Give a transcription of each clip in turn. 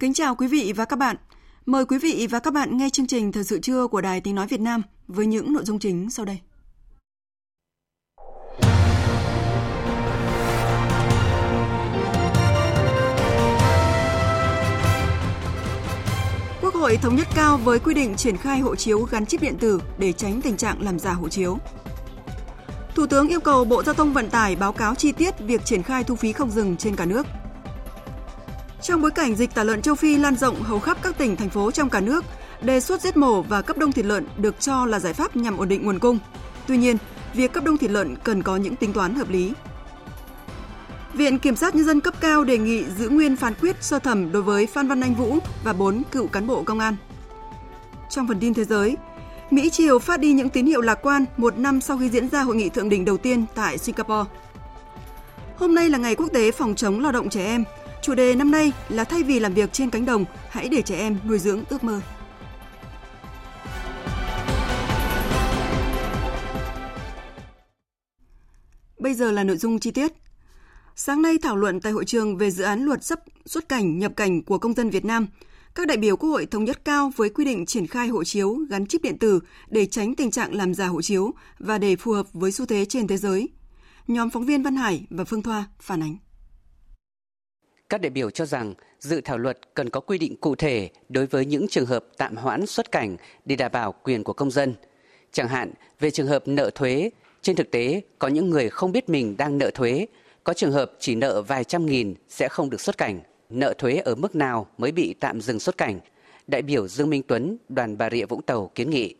Kính chào quý vị và các bạn. Mời quý vị và các bạn nghe chương trình Thời sự trưa của Đài Tiếng nói Việt Nam với những nội dung chính sau đây. Quốc hội thống nhất cao với quy định triển khai hộ chiếu gắn chip điện tử để tránh tình trạng làm giả hộ chiếu. Thủ tướng yêu cầu Bộ Giao thông Vận tải báo cáo chi tiết việc triển khai thu phí không dừng trên cả nước. Trong bối cảnh dịch tả lợn châu Phi lan rộng hầu khắp các tỉnh, thành phố trong cả nước, đề xuất giết mổ và cấp đông thịt lợn được cho là giải pháp nhằm ổn định nguồn cung. Tuy nhiên, việc cấp đông thịt lợn cần có những tính toán hợp lý. Viện Kiểm sát Nhân dân cấp cao đề nghị giữ nguyên phán quyết sơ thẩm đối với Phan Văn Anh Vũ và 4 cựu cán bộ công an. Trong phần tin thế giới, Mỹ-Triều phát đi những tín hiệu lạc quan một năm sau khi diễn ra hội nghị thượng đỉnh đầu tiên tại Singapore. Hôm nay là Ngày Quốc tế phòng chống lao động trẻ em. Chủ đề năm nay là thay vì làm việc trên cánh đồng, hãy để trẻ em nuôi dưỡng ước mơ. Bây giờ là nội dung chi tiết. Sáng nay thảo luận tại hội trường về dự án luật xuất cảnh, nhập cảnh của công dân Việt Nam, các đại biểu Quốc hội thống nhất cao với quy định triển khai hộ chiếu gắn chip điện tử để tránh tình trạng làm giả hộ chiếu và để phù hợp với xu thế trên thế giới. Nhóm phóng viên Văn Hải và Phương Thoa phản ánh. Các đại biểu cho rằng dự thảo luật cần có quy định cụ thể đối với những trường hợp tạm hoãn xuất cảnh để đảm bảo quyền của công dân. Chẳng hạn về trường hợp nợ thuế, trên thực tế có những người không biết mình đang nợ thuế, có trường hợp chỉ nợ vài trăm nghìn sẽ không được xuất cảnh. Nợ thuế ở mức nào mới bị tạm dừng xuất cảnh? Đại biểu Dương Minh Tuấn, đoàn Bà Rịa Vũng Tàu kiến nghị.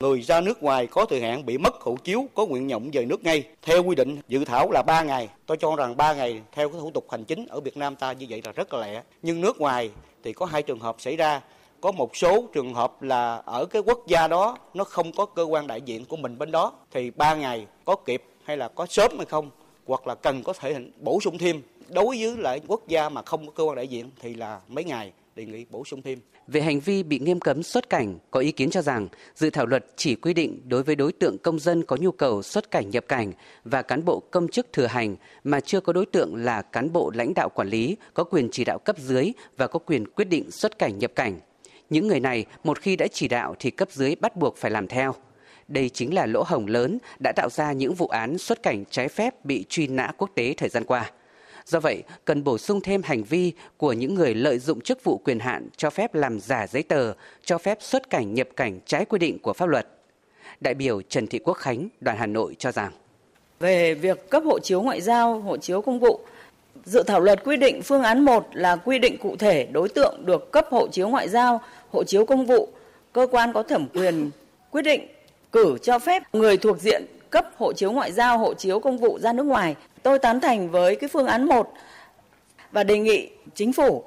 Người ra nước ngoài có thời hạn bị mất hộ chiếu có nguyện vọng về nước ngay. Theo quy định dự thảo là 3 ngày. Tôi cho rằng 3 ngày theo cái thủ tục hành chính ở Việt Nam ta như vậy là rất là lẹ. Nhưng nước ngoài thì có hai trường hợp xảy ra. Có một số trường hợp là ở cái quốc gia đó nó không có cơ quan đại diện của mình bên đó. Thì 3 ngày có kịp hay là có sớm hay không? Hoặc là cần có thể bổ sung thêm. Đối với lại quốc gia mà không có cơ quan đại diện thì là mấy ngày, đề nghị bổ sung thêm. Về hành vi bị nghiêm cấm xuất cảnh, có ý kiến cho rằng dự thảo luật chỉ quy định đối với đối tượng công dân có nhu cầu xuất cảnh nhập cảnh và cán bộ công chức thừa hành mà chưa có đối tượng là cán bộ lãnh đạo quản lý, có quyền chỉ đạo cấp dưới và có quyền quyết định xuất cảnh nhập cảnh. Những người này một khi đã chỉ đạo thì cấp dưới bắt buộc phải làm theo. Đây chính là lỗ hổng lớn đã tạo ra những vụ án xuất cảnh trái phép bị truy nã quốc tế thời gian qua. Do vậy, cần bổ sung thêm hành vi của những người lợi dụng chức vụ quyền hạn cho phép làm giả giấy tờ, cho phép xuất cảnh nhập cảnh trái quy định của pháp luật. Đại biểu Trần Thị Quốc Khánh, đoàn Hà Nội cho rằng về việc cấp hộ chiếu ngoại giao, hộ chiếu công vụ, dự thảo luật quy định phương án 1 là quy định cụ thể đối tượng được cấp hộ chiếu ngoại giao, hộ chiếu công vụ, cơ quan có thẩm quyền quyết định cử cho phép người thuộc diện cấp hộ chiếu ngoại giao, hộ chiếu công vụ ra nước ngoài. Tôi tán thành với cái phương án 1 và đề nghị chính phủ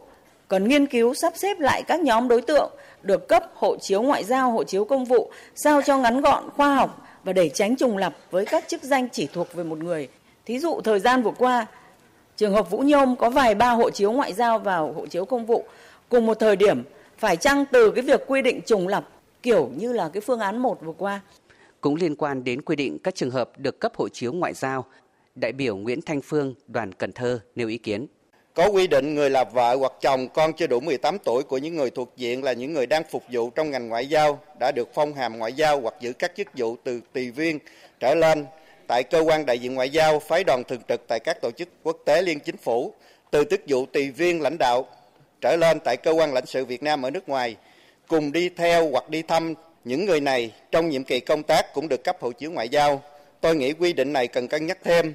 cần nghiên cứu sắp xếp lại các nhóm đối tượng được cấp hộ chiếu ngoại giao, hộ chiếu công vụ sao cho ngắn gọn, khoa học và để tránh trùng lặp với các chức danh chỉ thuộc về một người. Thí dụ thời gian vừa qua, trường hợp Vũ Nhôm có vài ba hộ chiếu ngoại giao và hộ chiếu công vụ cùng một thời điểm, phải chăng từ cái việc quy định trùng lặp kiểu như là cái phương án 1 vừa qua. Cũng liên quan đến quy định các trường hợp được cấp hộ chiếu ngoại giao, đại biểu Nguyễn Thanh Phương, đoàn Cần Thơ nêu ý kiến. Có quy định người là vợ hoặc chồng con chưa đủ 18 tuổi của những người thuộc diện là những người đang phục vụ trong ngành ngoại giao, đã được phong hàm ngoại giao hoặc giữ các chức vụ từ tùy viên trở lên tại cơ quan đại diện ngoại giao, phái đoàn thường trực tại các tổ chức quốc tế liên chính phủ, từ chức vụ tùy viên lãnh đạo trở lên tại cơ quan lãnh sự Việt Nam ở nước ngoài, cùng đi theo hoặc đi thăm những người này trong nhiệm kỳ công tác cũng được cấp hộ chiếu ngoại giao. Tôi nghĩ quy định này cần cân nhắc thêm.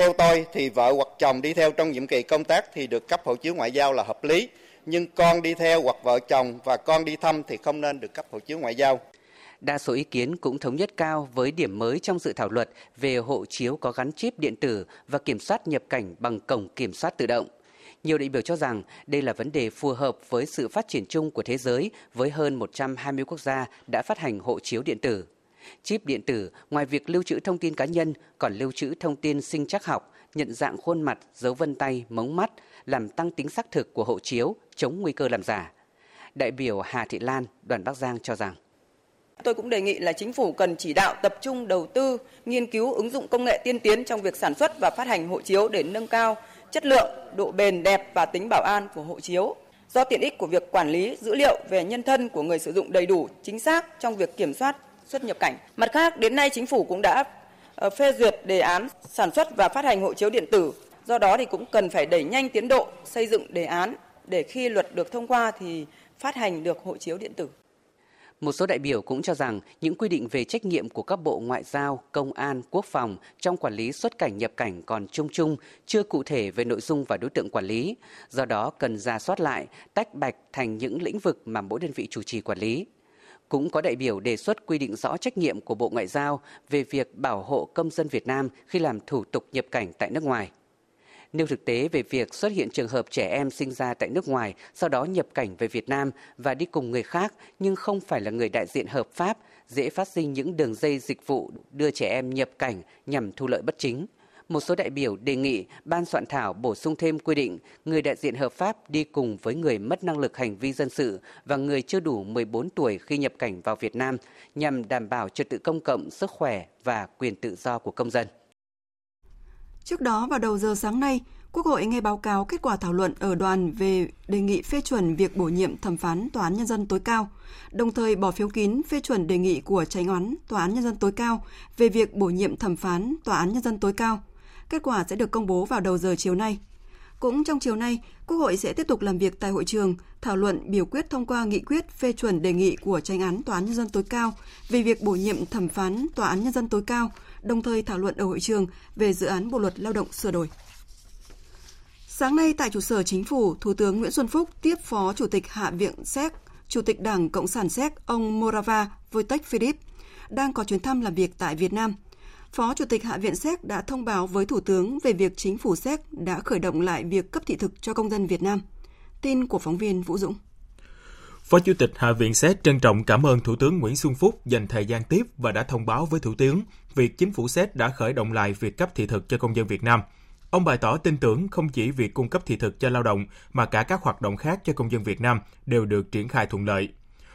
Theo tôi thì vợ hoặc chồng đi theo trong nhiệm kỳ công tác thì được cấp hộ chiếu ngoại giao là hợp lý, nhưng con đi theo hoặc vợ chồng và con đi thăm thì không nên được cấp hộ chiếu ngoại giao. Đa số ý kiến cũng thống nhất cao với điểm mới trong dự thảo luật về hộ chiếu có gắn chip điện tử và kiểm soát nhập cảnh bằng cổng kiểm soát tự động. Nhiều đại biểu cho rằng đây là vấn đề phù hợp với sự phát triển chung của thế giới với hơn 120 quốc gia đã phát hành hộ chiếu điện tử. Chip điện tử ngoài việc lưu trữ thông tin cá nhân còn lưu trữ thông tin sinh trắc học, nhận dạng khuôn mặt, dấu vân tay, mống mắt, làm tăng tính xác thực của hộ chiếu, chống nguy cơ làm giả. Đại biểu Hà Thị Lan, đoàn Bắc Giang cho rằng tôi cũng đề nghị là chính phủ cần chỉ đạo tập trung đầu tư, nghiên cứu ứng dụng công nghệ tiên tiến trong việc sản xuất và phát hành hộ chiếu để nâng cao chất lượng, độ bền đẹp và tính bảo an của hộ chiếu. Do tiện ích của việc quản lý dữ liệu về nhân thân của người sử dụng đầy đủ, chính xác trong việc kiểm soát xuất nhập cảnh. Mặt khác, đến nay chính phủ cũng đã phê duyệt đề án sản xuất và phát hành hộ chiếu điện tử. Do đó thì cũng cần phải đẩy nhanh tiến độ xây dựng đề án để khi luật được thông qua thì phát hành được hộ chiếu điện tử. Một số đại biểu cũng cho rằng những quy định về trách nhiệm của các bộ Ngoại giao, Công an, Quốc phòng trong quản lý xuất cảnh nhập cảnh còn chung chung, chưa cụ thể về nội dung và đối tượng quản lý. Do đó cần rà soát lại, tách bạch thành những lĩnh vực mà mỗi đơn vị chủ trì quản lý. Cũng có đại biểu đề xuất quy định rõ trách nhiệm của Bộ Ngoại giao về việc bảo hộ công dân Việt Nam khi làm thủ tục nhập cảnh tại nước ngoài. Nêu thực tế về việc xuất hiện trường hợp trẻ em sinh ra tại nước ngoài, sau đó nhập cảnh về Việt Nam và đi cùng người khác nhưng không phải là người đại diện hợp pháp, dễ phát sinh những đường dây dịch vụ đưa trẻ em nhập cảnh nhằm thu lợi bất chính. Một số đại biểu đề nghị ban soạn thảo bổ sung thêm quy định người đại diện hợp pháp đi cùng với người mất năng lực hành vi dân sự và người chưa đủ 14 tuổi khi nhập cảnh vào Việt Nam nhằm đảm bảo trật tự công cộng, sức khỏe và quyền tự do của công dân. Trước đó vào đầu giờ sáng nay, Quốc hội nghe báo cáo kết quả thảo luận ở đoàn về đề nghị phê chuẩn việc bổ nhiệm thẩm phán Tòa án Nhân dân tối cao, đồng thời bỏ phiếu kín phê chuẩn đề nghị của Chánh án Tòa án Nhân dân tối cao về việc bổ nhiệm thẩm phán Tòa án Nhân dân tối cao. Kết quả sẽ được công bố vào đầu giờ chiều nay. Cũng trong chiều nay, Quốc hội sẽ tiếp tục làm việc tại hội trường, thảo luận biểu quyết thông qua nghị quyết phê chuẩn đề nghị của Chánh án Tòa án Nhân dân tối cao về việc bổ nhiệm thẩm phán Tòa án Nhân dân tối cao, đồng thời thảo luận ở hội trường về dự án Bộ Luật Lao động sửa đổi. Sáng nay tại trụ sở Chính phủ, Thủ tướng Nguyễn Xuân Phúc tiếp Phó Chủ tịch Hạ viện Séc, Chủ tịch Đảng Cộng sản Séc ông Morava Vô Filip đang có chuyến thăm làm việc tại Việt Nam. Phó Chủ tịch Hạ viện Séc đã thông báo với Thủ tướng về việc Chính phủ Séc đã khởi động lại việc cấp thị thực cho công dân Việt Nam. Tin của phóng viên Vũ Dũng. Phó Chủ tịch Hạ viện Séc trân trọng cảm ơn Thủ tướng Nguyễn Xuân Phúc dành thời gian tiếp và đã thông báo với Thủ tướng việc Chính phủ Séc đã khởi động lại việc cấp thị thực cho công dân Việt Nam. Ông bày tỏ tin tưởng không chỉ việc cung cấp thị thực cho lao động mà cả các hoạt động khác cho công dân Việt Nam đều được triển khai thuận lợi.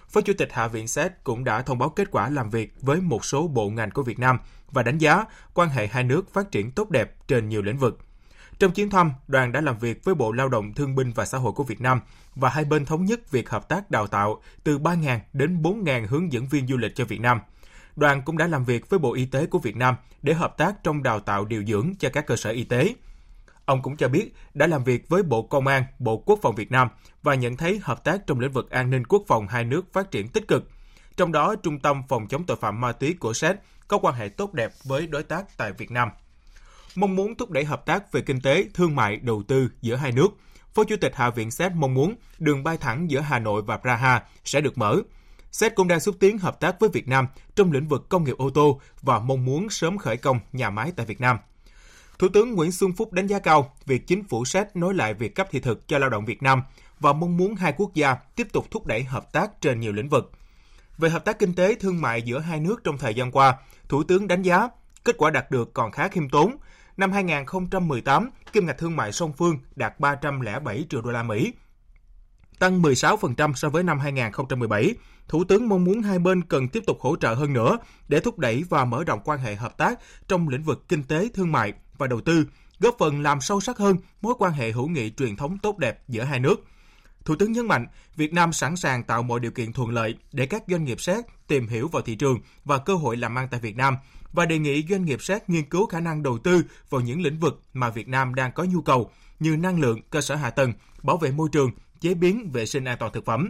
Phó Chủ tịch Hạ viện Séc cũng đã thông báo kết quả làm việc với một số bộ ngành của Việt Nam và đánh giá quan hệ hai nước phát triển tốt đẹp trên nhiều lĩnh vực. Trong chuyến thăm, đoàn đã làm việc với Bộ Lao động, Thương binh và Xã hội của Việt Nam và hai bên thống nhất việc hợp tác đào tạo từ 3.000 đến 4.000 hướng dẫn viên du lịch cho Việt Nam. Đoàn cũng đã làm việc với Bộ Y tế của Việt Nam để hợp tác trong đào tạo điều dưỡng cho các cơ sở y tế. Ông cũng cho biết đã làm việc với Bộ Công an, Bộ Quốc phòng Việt Nam và nhận thấy hợp tác trong lĩnh vực an ninh quốc phòng hai nước phát triển tích cực. Trong đó, Trung tâm Phòng chống tội phạm ma túy của Séc có quan hệ tốt đẹp với đối tác tại Việt Nam. Mong muốn thúc đẩy hợp tác về kinh tế, thương mại, đầu tư giữa hai nước, Phó Chủ tịch Hạ viện Séc mong muốn đường bay thẳng giữa Hà Nội và Praha sẽ được mở. Séc cũng đang xúc tiến hợp tác với Việt Nam trong lĩnh vực công nghiệp ô tô và mong muốn sớm khởi công nhà máy tại Việt Nam. Thủ tướng Nguyễn Xuân Phúc đánh giá cao việc Chính phủ Séc nối lại việc cấp thị thực cho lao động Việt Nam và mong muốn hai quốc gia tiếp tục thúc đẩy hợp tác trên nhiều lĩnh vực. Về hợp tác kinh tế, thương mại giữa hai nước trong thời gian qua, Thủ tướng đánh giá kết quả đạt được còn khá khiêm tốn. Năm 2018, kim ngạch thương mại song phương đạt 307 triệu đô la Mỹ, tăng 16% so với năm 2017. Thủ tướng mong muốn hai bên cần tiếp tục hỗ trợ hơn nữa để thúc đẩy và mở rộng quan hệ hợp tác trong lĩnh vực kinh tế, thương mại và đầu tư, góp phần làm sâu sắc hơn mối quan hệ hữu nghị truyền thống tốt đẹp giữa hai nước. Thủ tướng nhấn mạnh, Việt Nam sẵn sàng tạo mọi điều kiện thuận lợi để các doanh nghiệp Séc tìm hiểu vào thị trường và cơ hội làm ăn tại Việt Nam và đề nghị doanh nghiệp Séc nghiên cứu khả năng đầu tư vào những lĩnh vực mà Việt Nam đang có nhu cầu như năng lượng, cơ sở hạ tầng, bảo vệ môi trường, chế biến, vệ sinh an toàn thực phẩm.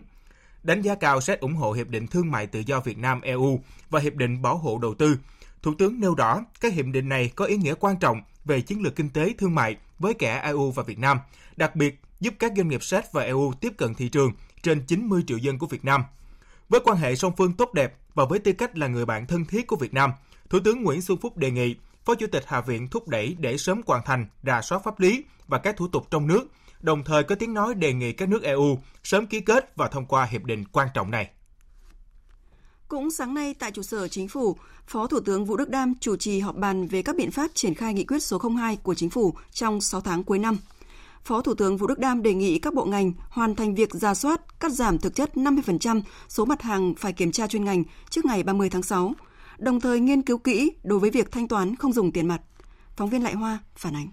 Đánh giá cao Séc ủng hộ Hiệp định Thương mại Tự do Việt Nam-EU và Hiệp định Bảo hộ Đầu tư. Thủ tướng nêu rõ các hiệp định này có ý nghĩa quan trọng về chiến lược kinh tế thương mại với cả EU và Việt Nam, đặc biệt giúp các doanh nghiệp Séc và EU tiếp cận thị trường trên 90 triệu dân của Việt Nam. Với quan hệ song phương tốt đẹp và với tư cách là người bạn thân thiết của Việt Nam, Thủ tướng Nguyễn Xuân Phúc đề nghị Phó Chủ tịch Hạ viện thúc đẩy để sớm hoàn thành rà soát pháp lý và các thủ tục trong nước, đồng thời có tiếng nói đề nghị các nước EU sớm ký kết và thông qua hiệp định quan trọng này. Cũng sáng nay tại trụ sở Chính phủ, Phó Thủ tướng Vũ Đức Đam chủ trì họp bàn về các biện pháp triển khai nghị quyết số 02 của Chính phủ trong 6 tháng cuối năm. Phó Thủ tướng Vũ Đức Đam đề nghị các bộ ngành hoàn thành việc rà soát, cắt giảm thực chất 50% số mặt hàng phải kiểm tra chuyên ngành trước ngày 30 tháng 6, đồng thời nghiên cứu kỹ đối với việc thanh toán không dùng tiền mặt. Phóng viên Lại Hoa phản ánh.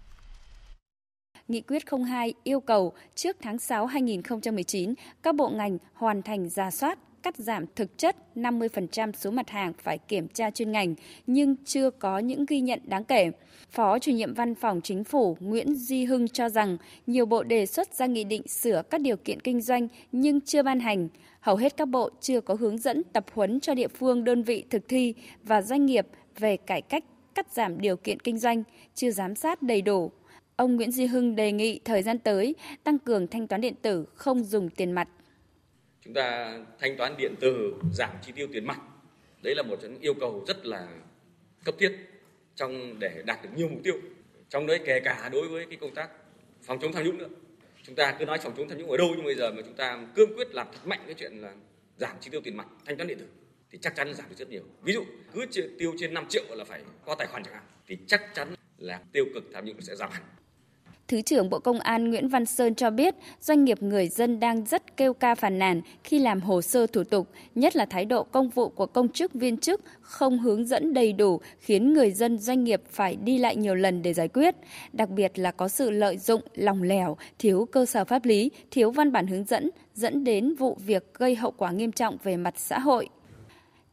Nghị quyết 02 yêu cầu trước tháng 6 2019, các bộ ngành hoàn thành rà soát, cắt giảm thực chất 50% số mặt hàng phải kiểm tra chuyên ngành nhưng chưa có những ghi nhận đáng kể. Phó Chủ nhiệm Văn phòng Chính phủ Nguyễn Di Hưng cho rằng nhiều bộ đề xuất ra nghị định sửa các điều kiện kinh doanh nhưng chưa ban hành. Hầu hết các bộ chưa có hướng dẫn tập huấn cho địa phương, đơn vị thực thi và doanh nghiệp về cải cách, cắt giảm điều kiện kinh doanh, chưa giám sát đầy đủ. Ông Nguyễn Di Hưng đề nghị thời gian tới tăng cường thanh toán điện tử không dùng tiền mặt. Chúng ta thanh toán điện tử, giảm chi tiêu tiền mặt. Đấy là một yêu cầu rất là cấp thiết để đạt được nhiều mục tiêu. Trong đấy kể cả đối với cái công tác phòng chống tham nhũng nữa. Chúng ta cứ nói phòng chống tham nhũng ở đâu nhưng bây giờ mà chúng ta cương quyết làm thật mạnh cái chuyện là giảm chi tiêu tiền mặt, thanh toán điện tử thì chắc chắn giảm được rất nhiều. Ví dụ cứ tiêu trên 5 triệu là phải qua tài khoản chẳng hạn thì chắc chắn là tiêu cực tham nhũng sẽ giảm hẳn. Thứ trưởng Bộ Công an Nguyễn Văn Sơn cho biết, doanh nghiệp người dân đang rất kêu ca phàn nàn khi làm hồ sơ thủ tục, nhất là thái độ công vụ của công chức viên chức không hướng dẫn đầy đủ khiến người dân doanh nghiệp phải đi lại nhiều lần để giải quyết. Đặc biệt là có sự lợi dụng, lòng lẻo, thiếu cơ sở pháp lý, thiếu văn bản hướng dẫn, dẫn đến vụ việc gây hậu quả nghiêm trọng về mặt xã hội.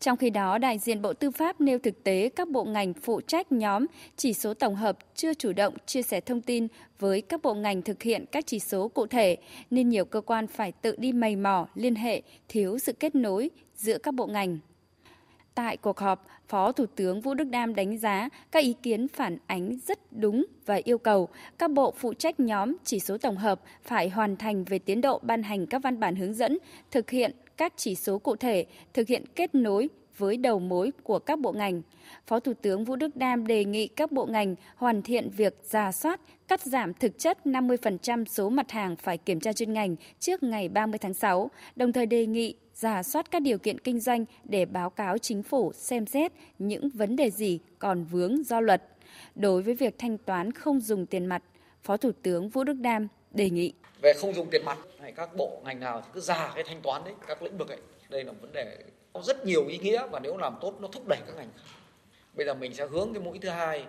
Trong khi đó, đại diện Bộ Tư pháp nêu thực tế các bộ ngành phụ trách nhóm chỉ số tổng hợp chưa chủ động chia sẻ thông tin với các bộ ngành thực hiện các chỉ số cụ thể, nên nhiều cơ quan phải tự đi mày mò, liên hệ, thiếu sự kết nối giữa các bộ ngành. Tại cuộc họp, Phó Thủ tướng Vũ Đức Đam đánh giá các ý kiến phản ánh rất đúng và yêu cầu các bộ phụ trách nhóm chỉ số tổng hợp phải hoàn thành về tiến độ ban hành các văn bản hướng dẫn, thực hiện các chỉ số cụ thể, thực hiện kết nối với đầu mối của các bộ ngành. Phó Thủ tướng Vũ Đức Đam đề nghị các bộ ngành hoàn thiện việc rà soát, cắt giảm thực chất 50% số mặt hàng phải kiểm tra chuyên ngành trước ngày 30 tháng 6, đồng thời đề nghị rà soát các điều kiện kinh doanh để báo cáo Chính phủ xem xét những vấn đề gì còn vướng do luật. Đối với việc thanh toán không dùng tiền mặt, Phó Thủ tướng Vũ Đức Đam đề nghị về không dùng tiền mặt này, các bộ ngành nào thì cứ ra cái thanh toán đấy, các lĩnh vực ấy. Đây là một vấn đề có rất nhiều ý nghĩa và nếu làm tốt nó thúc đẩy các ngành. Bây giờ mình sẽ hướng cái mũi thứ hai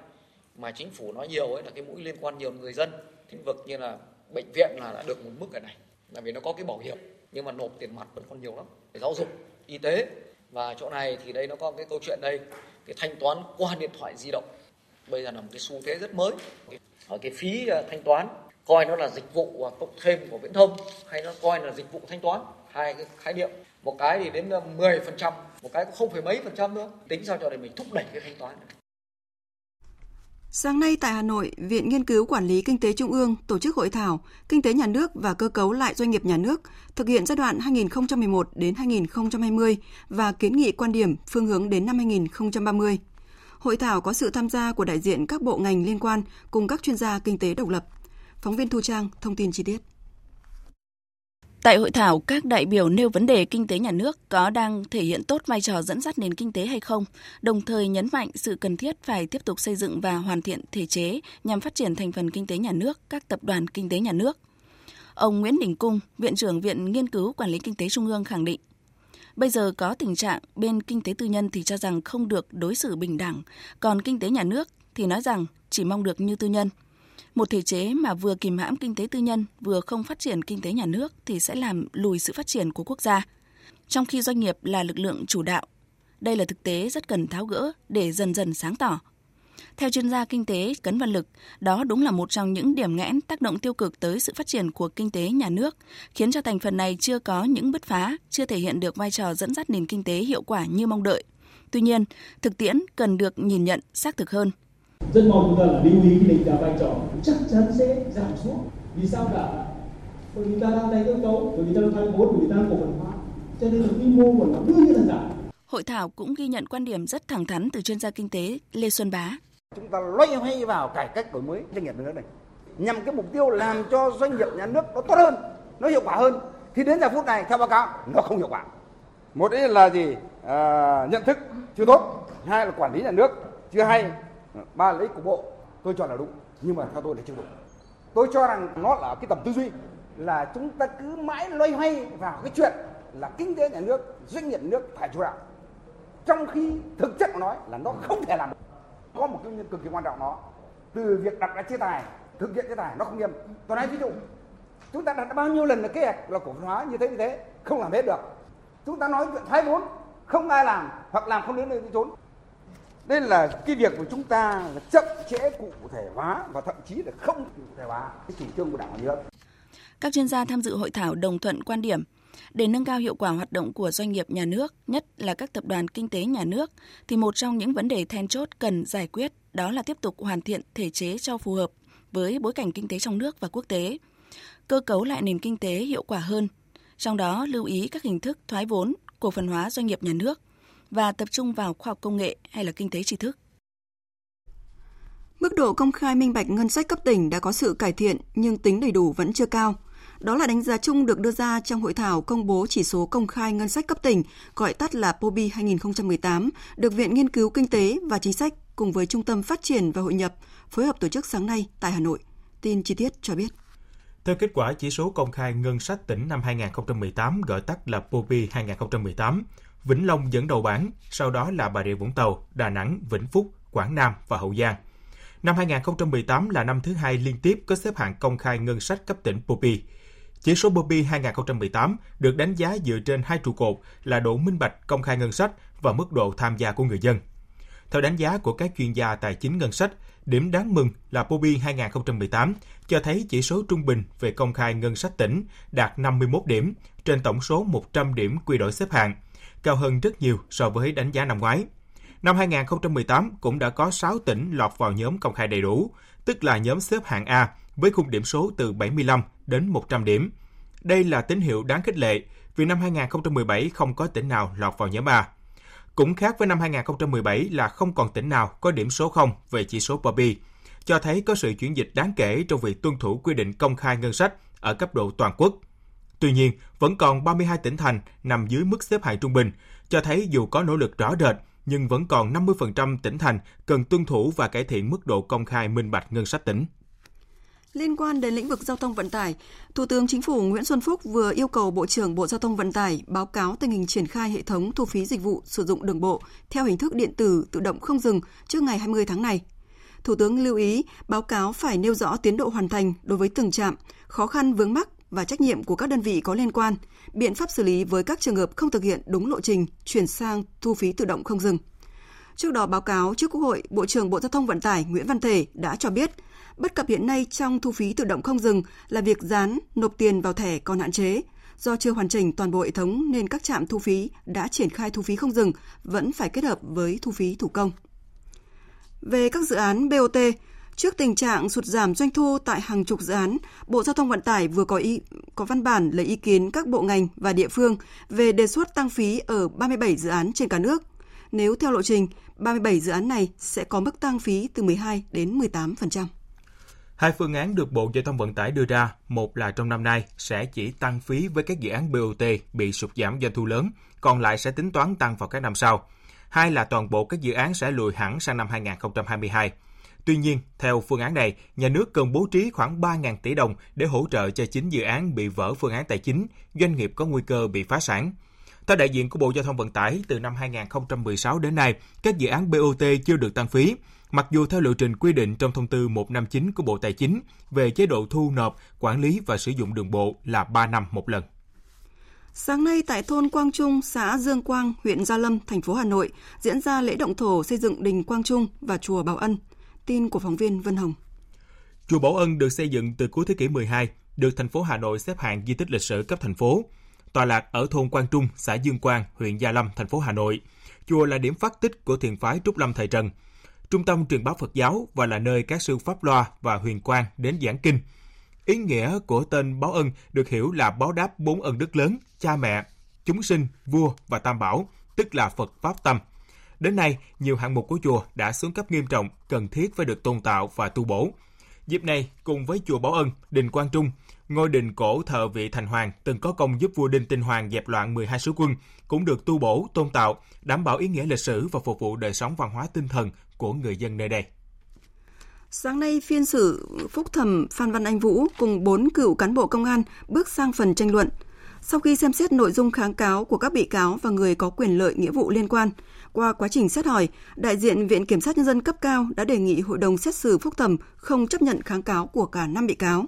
mà Chính phủ nói nhiều ấy là cái mũi liên quan nhiều người dân. Lĩnh vực như là bệnh viện là đã được một mức cái này, là vì nó có cái bảo hiểm nhưng mà nộp tiền mặt vẫn còn nhiều lắm. Giáo dục, y tế và chỗ này thì đây nó có cái câu chuyện đây, cái thanh toán qua điện thoại di động. Bây giờ là một cái xu thế rất mới. Ở cái phí thanh toán coi nó là dịch vụ cộng thêm của viễn thông hay nó coi là dịch vụ thanh toán, hai cái khái niệm, một cái thì đến 10%, một cái cũng không phải mấy phần trăm nữa, tính sao cho để mình thúc đẩy cái thanh toán. Sáng nay tại Hà Nội, Viện Nghiên cứu Quản lý Kinh tế Trung ương tổ chức hội thảo Kinh tế nhà nước và cơ cấu lại doanh nghiệp nhà nước thực hiện giai đoạn 2011 đến 2020 và kiến nghị quan điểm phương hướng đến năm 2030. Hội thảo có sự tham gia của đại diện các bộ ngành liên quan cùng các chuyên gia kinh tế độc lập. Phóng viên Thu Trang thông tin chi tiết. Tại hội thảo, các đại biểu nêu vấn đề kinh tế nhà nước có đang thể hiện tốt vai trò dẫn dắt nền kinh tế hay không, đồng thời nhấn mạnh sự cần thiết phải tiếp tục xây dựng và hoàn thiện thể chế nhằm phát triển thành phần kinh tế nhà nước, các tập đoàn kinh tế nhà nước. Ông Nguyễn Đình Cung, Viện trưởng Viện Nghiên cứu Quản lý Kinh tế Trung ương khẳng định, bây giờ có tình trạng bên kinh tế tư nhân thì cho rằng không được đối xử bình đẳng, còn kinh tế nhà nước thì nói rằng chỉ mong được như tư nhân. Một thể chế mà vừa kìm hãm kinh tế tư nhân, vừa không phát triển kinh tế nhà nước thì sẽ làm lùi sự phát triển của quốc gia, trong khi doanh nghiệp là lực lượng chủ đạo. Đây là thực tế rất cần tháo gỡ để dần dần sáng tỏ. Theo chuyên gia kinh tế Cấn Văn Lực, đó đúng là một trong những điểm nghẽn tác động tiêu cực tới sự phát triển của kinh tế nhà nước, khiến cho thành phần này chưa có những bứt phá, chưa thể hiện được vai trò dẫn dắt nền kinh tế hiệu quả như mong đợi. Tuy nhiên, thực tiễn cần được nhìn nhận xác thực hơn. Rất mong chúng ta là lưu ý khi đánh giá vai trò chắc chắn sẽ giảm xuống. Vì sao cả? Bởi vì ta đang đánh cơ cấu, bởi vì ta đang thoái vốn, bởi vì ta đang cổ phần hóa, cho nên là quy mô của nó đương nhiên là giảm. Hội thảo cũng ghi nhận quan điểm rất thẳng thắn từ chuyên gia kinh tế Lê Xuân Bá. Chúng ta loay hoay vào cải cách đổi mới doanh nghiệp nhà nước này nhằm cái mục tiêu làm cho doanh nghiệp nhà nước nó tốt hơn, nó hiệu quả hơn. Thì đến giờ phút này theo báo cáo nó không hiệu quả. Một là gì? Nhận thức chưa tốt. Hai là quản lý nhà nước chưa hay. Ba lợi ích của bộ tôi cho là đúng, nhưng mà theo tôi là chưa đủ. Tôi cho rằng nó là cái tầm tư duy là chúng ta cứ mãi loay hoay vào cái chuyện là kinh tế nhà nước, doanh nghiệp nhà nước phải chủ đạo, trong khi thực chất nói là nó không thể làm. Có một nguyên nhân cực kỳ quan trọng đó, từ việc đặt ra chế tài, thực hiện chế tài nó không nghiêm. Tôi nói ví dụ, chúng ta đặt ra bao nhiêu lần là kế hoạch là cổ phần hóa như thế, không làm hết được. Chúng ta nói chuyện thoái vốn, không ai làm hoặc làm không đến nơi đến chốn. Đây là cái việc của chúng ta là chậm trễ cụ thể hóa và thậm chí là không cụ thể hóa cái chủ trương của Đảng và Nhà nước. Các chuyên gia tham dự hội thảo đồng thuận quan điểm để nâng cao hiệu quả hoạt động của doanh nghiệp nhà nước, nhất là các tập đoàn kinh tế nhà nước, thì một trong những vấn đề then chốt cần giải quyết đó là tiếp tục hoàn thiện thể chế cho phù hợp với bối cảnh kinh tế trong nước và quốc tế, cơ cấu lại nền kinh tế hiệu quả hơn, trong đó lưu ý các hình thức thoái vốn, cổ phần hóa doanh nghiệp nhà nước và tập trung vào khoa học công nghệ hay là kinh tế tri thức. Mức độ công khai minh bạch ngân sách cấp tỉnh đã có sự cải thiện nhưng tính đầy đủ vẫn chưa cao. Đó là đánh giá chung được đưa ra trong hội thảo công bố chỉ số công khai ngân sách cấp tỉnh, gọi tắt là POBI 2018, được Viện Nghiên cứu Kinh tế và Chính sách cùng với Trung tâm Phát triển và Hội nhập phối hợp tổ chức sáng nay tại Hà Nội. Tin chi tiết cho biết. Theo kết quả chỉ số công khai ngân sách tỉnh năm 2018, gọi tắt là POBI 2018, Vĩnh Long dẫn đầu bảng, sau đó là Bà Rịa Vũng Tàu, Đà Nẵng, Vĩnh Phúc, Quảng Nam và Hậu Giang. Năm 2018 là năm thứ hai liên tiếp có xếp hạng công khai ngân sách cấp tỉnh POBI. Chỉ số POBI 2018 được đánh giá dựa trên hai trụ cột là độ minh bạch công khai ngân sách và mức độ tham gia của người dân. Theo đánh giá của các chuyên gia tài chính ngân sách, điểm đáng mừng là POBI 2018 cho thấy chỉ số trung bình về công khai ngân sách tỉnh đạt 51 điểm trên tổng số 100 điểm quy đổi xếp hạng, cao hơn rất nhiều so với đánh giá năm ngoái. Năm 2018 cũng đã có 6 tỉnh lọt vào nhóm công khai đầy đủ, tức là nhóm xếp hạng A với khung điểm số từ 75 đến 100 điểm. Đây là tín hiệu đáng khích lệ vì năm 2017 không có tỉnh nào lọt vào nhóm A. Cũng khác với năm 2017 là không còn tỉnh nào có điểm số 0 về chỉ số POBI, cho thấy có sự chuyển dịch đáng kể trong việc tuân thủ quy định công khai ngân sách ở cấp độ toàn quốc. Tuy nhiên, vẫn còn 32 tỉnh thành nằm dưới mức xếp hạng trung bình, cho thấy dù có nỗ lực rõ rệt, nhưng vẫn còn 50% tỉnh thành cần tuân thủ và cải thiện mức độ công khai minh bạch ngân sách tỉnh. Liên quan đến lĩnh vực giao thông vận tải, Thủ tướng Chính phủ Nguyễn Xuân Phúc vừa yêu cầu Bộ trưởng Bộ Giao thông Vận tải báo cáo tình hình triển khai hệ thống thu phí dịch vụ sử dụng đường bộ theo hình thức điện tử tự động không dừng trước ngày 20 tháng này. Thủ tướng lưu ý báo cáo phải nêu rõ tiến độ hoàn thành đối với từng trạm, khó khăn vướng mắc và trách nhiệm của các đơn vị có liên quan, biện pháp xử lý với các trường hợp không thực hiện đúng lộ trình chuyển sang thu phí tự động không dừng. Trước đó báo cáo trước Quốc hội, Bộ trưởng Bộ Giao thông Vận tải Nguyễn Văn Thể đã cho biết, bất cập hiện nay trong thu phí tự động không dừng là việc dán, nộp tiền vào thẻ còn hạn chế. Do chưa hoàn chỉnh toàn bộ hệ thống nên các trạm thu phí đã triển khai thu phí không dừng vẫn phải kết hợp với thu phí thủ công. Về các dự án BOT, trước tình trạng sụt giảm doanh thu tại hàng chục dự án, Bộ Giao thông Vận tải vừa có văn bản lấy ý kiến các bộ ngành và địa phương về đề xuất tăng phí ở 37 dự án trên cả nước. Nếu theo lộ trình, 37 dự án này sẽ có mức tăng phí từ 12 đến 18%. Hai phương án được Bộ Giao thông Vận tải đưa ra, một là trong năm nay sẽ chỉ tăng phí với các dự án BOT bị sụt giảm doanh thu lớn, còn lại sẽ tính toán tăng vào các năm sau. Hai là toàn bộ các dự án sẽ lùi hẳn sang năm 2022. Tuy nhiên, theo phương án này, nhà nước cần bố trí khoảng 3.000 tỷ đồng để hỗ trợ cho 9 dự án bị vỡ phương án tài chính, doanh nghiệp có nguy cơ bị phá sản. Theo đại diện của Bộ Giao thông Vận tải, từ năm 2016 đến nay, các dự án BOT chưa được tăng phí, mặc dù theo lộ trình quy định trong thông tư 159 của Bộ Tài chính về chế độ thu nộp, quản lý và sử dụng đường bộ là 3 năm một lần. Sáng nay tại thôn Quang Trung, xã Dương Quang, huyện Gia Lâm, thành phố Hà Nội, diễn ra lễ động thổ xây dựng đình Quang Trung và chùa Bảo Ân. Tin của phóng viên Vân Hồng. Chùa Bảo Ân được xây dựng từ cuối thế kỷ 12, được thành phố Hà Nội xếp hạng di tích lịch sử cấp thành phố. Tọa lạc ở thôn Quang Trung, xã Dương Quang, huyện Gia Lâm, thành phố Hà Nội. Chùa là điểm phát tích của thiền phái Trúc Lâm thời Trần. trung tâm truyền bá Phật giáo và là nơi các sư Pháp Loa và Huyền Quang đến giảng kinh. Ý nghĩa của tên báo ân được hiểu là báo đáp 4 ân đức lớn, cha mẹ, chúng sinh, vua và tam bảo, tức là Phật Pháp Tâm. Đến nay, nhiều hạng mục của chùa đã xuống cấp nghiêm trọng, cần thiết phải được tôn tạo và tu bổ. Dịp này, cùng với chùa Báo Ân, đình Quang Trung, ngôi đình cổ thờ vị Thành Hoàng từng có công giúp vua Đinh Tiên Hoàng dẹp loạn 12 sứ quân, cũng được tu bổ, tôn tạo, đảm bảo ý nghĩa lịch sử và phục vụ đời sống văn hóa tinh thần của người dân nơi đây. Sáng nay, phiên xử phúc thẩm Phan Văn Anh Vũ cùng 4 cựu cán bộ công an bước sang phần tranh luận. Sau khi xem xét nội dung kháng cáo của các bị cáo và người có quyền lợi nghĩa vụ liên quan, qua quá trình xét hỏi, đại diện Viện Kiểm sát Nhân dân cấp cao đã đề nghị Hội đồng xét xử phúc thẩm không chấp nhận kháng cáo của cả 5 bị cáo.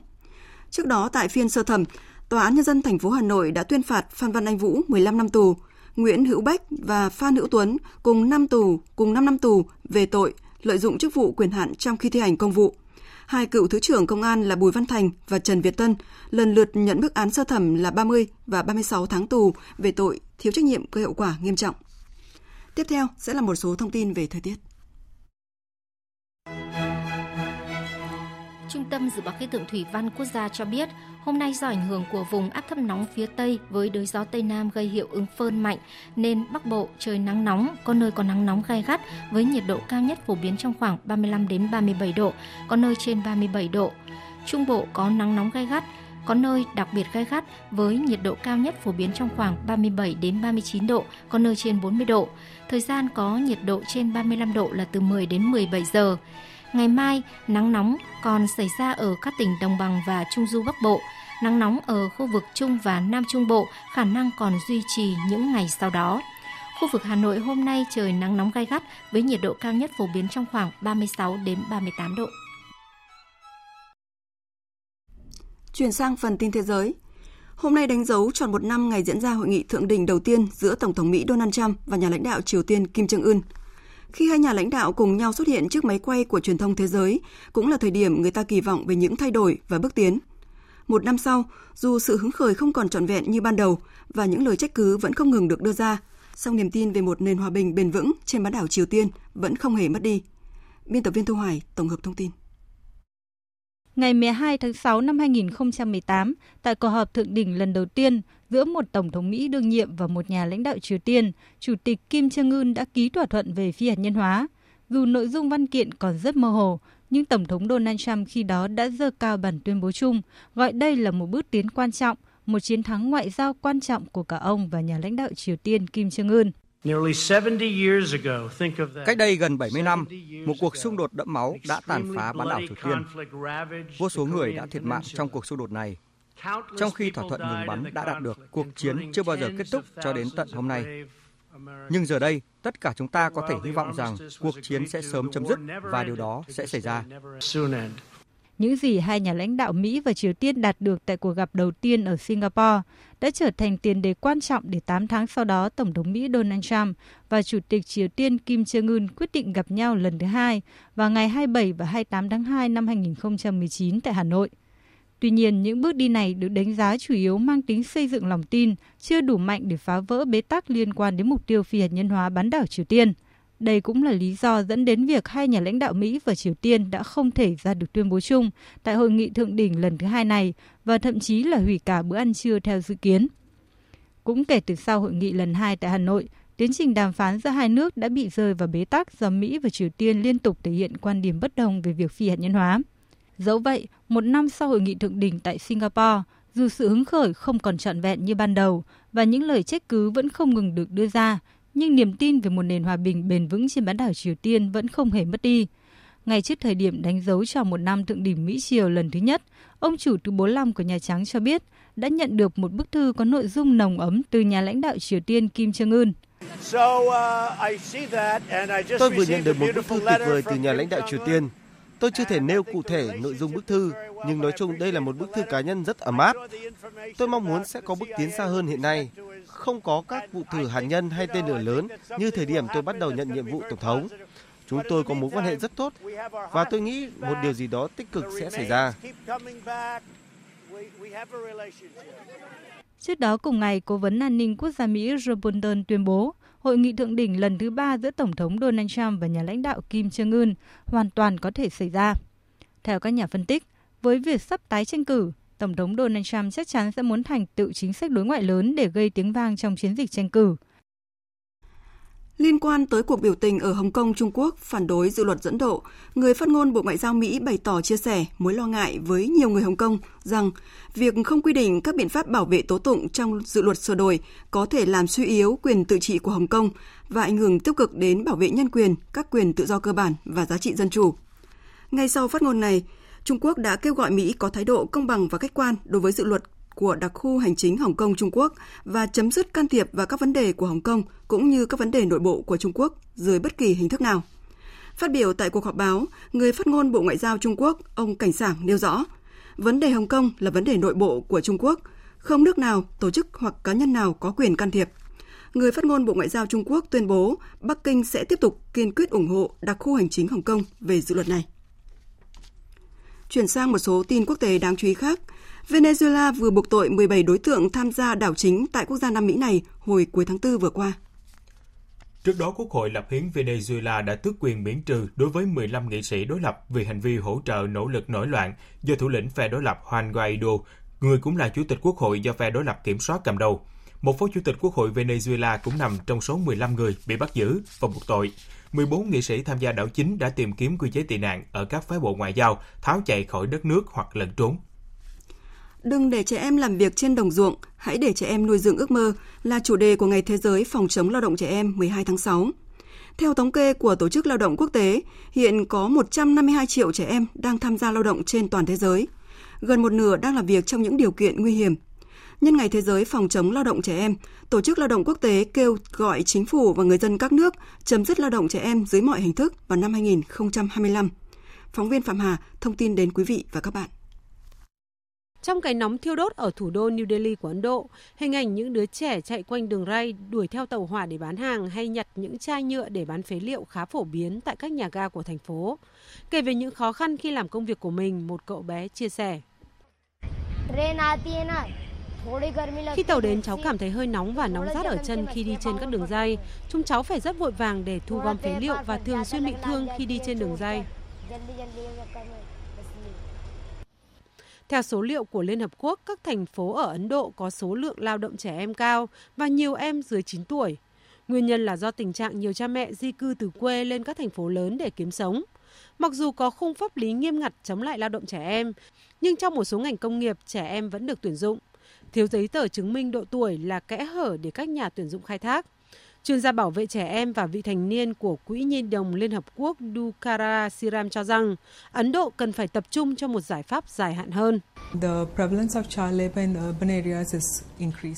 Trước đó, tại phiên sơ thẩm, Tòa án Nhân dân thành phố Hà Nội đã tuyên phạt Phan Văn Anh Vũ 15 năm tù, Nguyễn Hữu Bách và Phan Hữu Tuấn cùng 5 năm tù về tội lợi dụng chức vụ quyền hạn trong khi thi hành công vụ. Hai cựu Thứ trưởng Công an là Bùi Văn Thành và Trần Việt Tân lần lượt nhận bức án sơ thẩm là 30 và 36 tháng tù về tội thiếu trách nhiệm gây hậu quả nghiêm trọng. Tiếp theo sẽ là một số thông tin về thời tiết. Trung tâm Dự báo Khí tượng Thủy văn Quốc gia cho biết, hôm nay do ảnh hưởng của vùng áp thấp nóng phía Tây với đới gió Tây Nam gây hiệu ứng phơn mạnh, nên Bắc Bộ trời nắng nóng, có nơi có nắng nóng gay gắt với nhiệt độ cao nhất phổ biến trong khoảng 35-37 độ, có nơi trên 37 độ. Trung Bộ có nắng nóng gay gắt, có nơi đặc biệt gay gắt với nhiệt độ cao nhất phổ biến trong khoảng 37-39 độ, có nơi trên 40 độ. Thời gian có nhiệt độ trên 35 độ là từ 10 đến 17 giờ. Ngày mai, nắng nóng còn xảy ra ở các tỉnh Đồng bằng và Trung Du Bắc Bộ. Nắng nóng ở khu vực Trung và Nam Trung Bộ khả năng còn duy trì những ngày sau đó. Khu vực Hà Nội hôm nay trời nắng nóng gay gắt với nhiệt độ cao nhất phổ biến trong khoảng 36 đến 38 độ. Chuyển sang phần tin thế giới. Hôm nay đánh dấu tròn một năm ngày diễn ra hội nghị thượng đỉnh đầu tiên giữa Tổng thống Mỹ Donald Trump và nhà lãnh đạo Triều Tiên Kim Jong Un. Khi hai nhà lãnh đạo cùng nhau xuất hiện trước máy quay của truyền thông thế giới, cũng là thời điểm người ta kỳ vọng về những thay đổi và bước tiến. Một năm sau, dù sự hứng khởi không còn trọn vẹn như ban đầu và những lời trách cứ vẫn không ngừng được đưa ra, song niềm tin về một nền hòa bình bền vững trên bán đảo Triều Tiên vẫn không hề mất đi. Biên tập viên Thu Hoài tổng hợp thông tin. Ngày 12 tháng 6 năm 2018, tại cuộc họp thượng đỉnh lần đầu tiên giữa một Tổng thống Mỹ đương nhiệm và một nhà lãnh đạo Triều Tiên, Chủ tịch Kim Jong Un đã ký thỏa thuận về phi hạt nhân hóa. Dù nội dung văn kiện còn rất mơ hồ, nhưng Tổng thống Donald Trump khi đó đã giơ cao bản tuyên bố chung, gọi đây là một bước tiến quan trọng, một chiến thắng ngoại giao quan trọng của cả ông và nhà lãnh đạo Triều Tiên Kim Jong Un. Cách đây gần 70 năm, một cuộc xung đột đẫm máu đã tàn phá bán đảo Triều Tiên. Vô số người đã thiệt mạng trong cuộc xung đột này. Trong khi thỏa thuận ngừng bắn đã đạt được, cuộc chiến chưa bao giờ kết thúc cho đến tận hôm nay. Nhưng giờ đây, tất cả chúng ta có thể hy vọng rằng cuộc chiến sẽ sớm chấm dứt và điều đó sẽ xảy ra. Những gì hai nhà lãnh đạo Mỹ và Triều Tiên đạt được tại cuộc gặp đầu tiên ở Singapore đã trở thành tiền đề quan trọng để 8 tháng sau đó Tổng thống Mỹ Donald Trump và Chủ tịch Triều Tiên Kim Jong-un quyết định gặp nhau lần thứ hai vào ngày 27 và 28 tháng 2 năm 2019 tại Hà Nội. Tuy nhiên, những bước đi này được đánh giá chủ yếu mang tính xây dựng lòng tin, chưa đủ mạnh để phá vỡ bế tắc liên quan đến mục tiêu phi hạt nhân hóa bán đảo Triều Tiên. Đây cũng là lý do dẫn đến việc hai nhà lãnh đạo Mỹ và Triều Tiên đã không thể ra được tuyên bố chung tại hội nghị thượng đỉnh lần thứ hai này và thậm chí là hủy cả bữa ăn trưa theo dự kiến. Cũng kể từ sau hội nghị lần hai tại Hà Nội, tiến trình đàm phán giữa hai nước đã bị rơi vào bế tắc do Mỹ và Triều Tiên liên tục thể hiện quan điểm bất đồng về việc phi hạt nhân hóa. Dẫu vậy, một năm sau hội nghị thượng đỉnh tại Singapore, dù sự hứng khởi không còn trọn vẹn như ban đầu và những lời trách cứ vẫn không ngừng được đưa ra, nhưng niềm tin về một nền hòa bình bền vững trên bán đảo Triều Tiên vẫn không hề mất đi. Ngay trước thời điểm đánh dấu tròn một năm thượng đỉnh Mỹ-Triều lần thứ nhất, ông chủ thứ 45 của Nhà Trắng cho biết đã nhận được một bức thư có nội dung nồng ấm từ nhà lãnh đạo Triều Tiên Kim Jong-un. Tôi vừa nhận được một bức thư tuyệt vời từ nhà lãnh đạo Triều Tiên. Tôi chưa thể nêu cụ thể nội dung bức thư, nhưng nói chung đây là một bức thư cá nhân rất ấm áp. Tôi mong muốn sẽ có bước tiến xa hơn hiện nay. Không có các vụ thử hạt nhân hay tên lửa lớn như thời điểm tôi bắt đầu nhận nhiệm vụ Tổng thống. Chúng tôi có mối quan hệ rất tốt và tôi nghĩ một điều gì đó tích cực sẽ xảy ra. Trước đó cùng ngày, Cố vấn An ninh Quốc gia Mỹ John Bolton tuyên bố hội nghị thượng đỉnh lần thứ 3 giữa Tổng thống Donald Trump và nhà lãnh đạo Kim Jong Un hoàn toàn có thể xảy ra. Theo các nhà phân tích, với việc sắp tái tranh cử, Tổng thống Donald Trump chắc chắn sẽ muốn thành tựu chính sách đối ngoại lớn để gây tiếng vang trong chiến dịch tranh cử. Liên quan tới cuộc biểu tình ở Hồng Kông, Trung Quốc phản đối dự luật dẫn độ, người phát ngôn Bộ Ngoại giao Mỹ bày tỏ chia sẻ mối lo ngại với nhiều người Hồng Kông rằng việc không quy định các biện pháp bảo vệ tố tụng trong dự luật sửa đổi có thể làm suy yếu quyền tự trị của Hồng Kông và ảnh hưởng tiêu cực đến bảo vệ nhân quyền, các quyền tự do cơ bản và giá trị dân chủ. Ngay sau phát ngôn này, Trung Quốc đã kêu gọi Mỹ có thái độ công bằng và khách quan đối với dự luật của đặc khu hành chính Hồng Kông Trung Quốc và chấm dứt can thiệp vào các vấn đề của Hồng Kông cũng như các vấn đề nội bộ của Trung Quốc dưới bất kỳ hình thức nào. Phát biểu tại cuộc họp báo, người phát ngôn Bộ Ngoại giao Trung Quốc, ông Cảnh Sảng nêu rõ, vấn đề Hồng Kông là vấn đề nội bộ của Trung Quốc, không nước nào, tổ chức hoặc cá nhân nào có quyền can thiệp. Người phát ngôn Bộ Ngoại giao Trung Quốc tuyên bố Bắc Kinh sẽ tiếp tục kiên quyết ủng hộ đặc khu hành chính Hồng Kông về dự luật này. Chuyển sang một số tin quốc tế đáng chú ý khác. Venezuela vừa buộc tội 17 đối tượng tham gia đảo chính tại quốc gia Nam Mỹ này hồi cuối tháng 4 vừa qua. Trước đó, Quốc hội lập hiến Venezuela đã tước quyền miễn trừ đối với 15 nghị sĩ đối lập vì hành vi hỗ trợ nỗ lực nổi loạn do thủ lĩnh phe đối lập Juan Guaido, người cũng là chủ tịch Quốc hội do phe đối lập kiểm soát cầm đầu. Một phó chủ tịch Quốc hội Venezuela cũng nằm trong số 15 người bị bắt giữ và buộc tội. 14 nghị sĩ tham gia đảo chính đã tìm kiếm quy chế tị nạn ở các phái bộ ngoại giao, tháo chạy khỏi đất nước hoặc lẩn trốn. Đừng để trẻ em làm việc trên đồng ruộng, hãy để trẻ em nuôi dưỡng ước mơ là chủ đề của Ngày Thế giới phòng chống lao động trẻ em 12 tháng 6. Theo thống kê của Tổ chức Lao động Quốc tế, hiện có 152 triệu trẻ em đang tham gia lao động trên toàn thế giới. Gần một nửa đang làm việc trong những điều kiện nguy hiểm. Nhân Ngày Thế giới phòng chống lao động trẻ em, Tổ chức Lao động Quốc tế kêu gọi chính phủ và người dân các nước chấm dứt lao động trẻ em dưới mọi hình thức vào năm 2025. Phóng viên Phạm Hà thông tin đến quý vị và các bạn. Trong cái nóng thiêu đốt ở thủ đô New Delhi của Ấn Độ, hình ảnh những đứa trẻ chạy quanh đường ray đuổi theo tàu hỏa để bán hàng hay nhặt những chai nhựa để bán phế liệu khá phổ biến tại các nhà ga của thành phố. Kể về những khó khăn khi làm công việc của mình, một cậu bé chia sẻ. Khi tàu đến, cháu cảm thấy hơi nóng và nóng rát ở chân khi đi trên các đường ray. Chúng cháu phải rất vội vàng để thu gom phế liệu và thường xuyên bị thương khi đi trên đường ray. Theo số liệu của Liên Hợp Quốc, các thành phố ở Ấn Độ có số lượng lao động trẻ em cao và nhiều em dưới 9 tuổi. Nguyên nhân là do tình trạng nhiều cha mẹ di cư từ quê lên các thành phố lớn để kiếm sống. Mặc dù có khung pháp lý nghiêm ngặt chống lại lao động trẻ em, nhưng trong một số ngành công nghiệp, trẻ em vẫn được tuyển dụng. Thiếu giấy tờ chứng minh độ tuổi là kẽ hở để các nhà tuyển dụng khai thác. Chuyên gia bảo vệ trẻ em và vị thành niên của Quỹ Nhi đồng Liên Hợp Quốc Dukara Siram cho rằng Ấn Độ cần phải tập trung cho một giải pháp dài hạn hơn.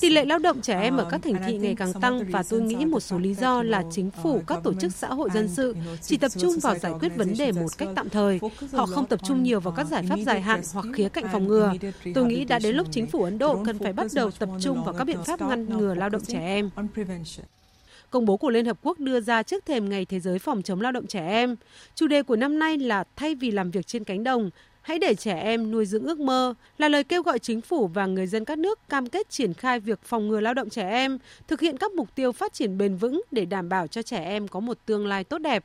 Tỷ lệ lao động trẻ em ở các thành thị ngày càng tăng và tôi nghĩ một số lý do là chính phủ, các tổ chức xã hội dân sự chỉ tập trung vào giải quyết vấn đề một cách tạm thời. Họ không tập trung nhiều vào các giải pháp dài hạn hoặc khía cạnh phòng ngừa. Tôi nghĩ đã đến lúc chính phủ Ấn Độ cần phải bắt đầu tập trung vào các biện pháp ngăn ngừa lao động trẻ em. Công bố của Liên Hợp Quốc đưa ra trước thềm Ngày Thế giới phòng chống lao động trẻ em. Chủ đề của năm nay là thay vì làm việc trên cánh đồng, hãy để trẻ em nuôi dưỡng ước mơ, là lời kêu gọi chính phủ và người dân các nước cam kết triển khai việc phòng ngừa lao động trẻ em, thực hiện các mục tiêu phát triển bền vững để đảm bảo cho trẻ em có một tương lai tốt đẹp.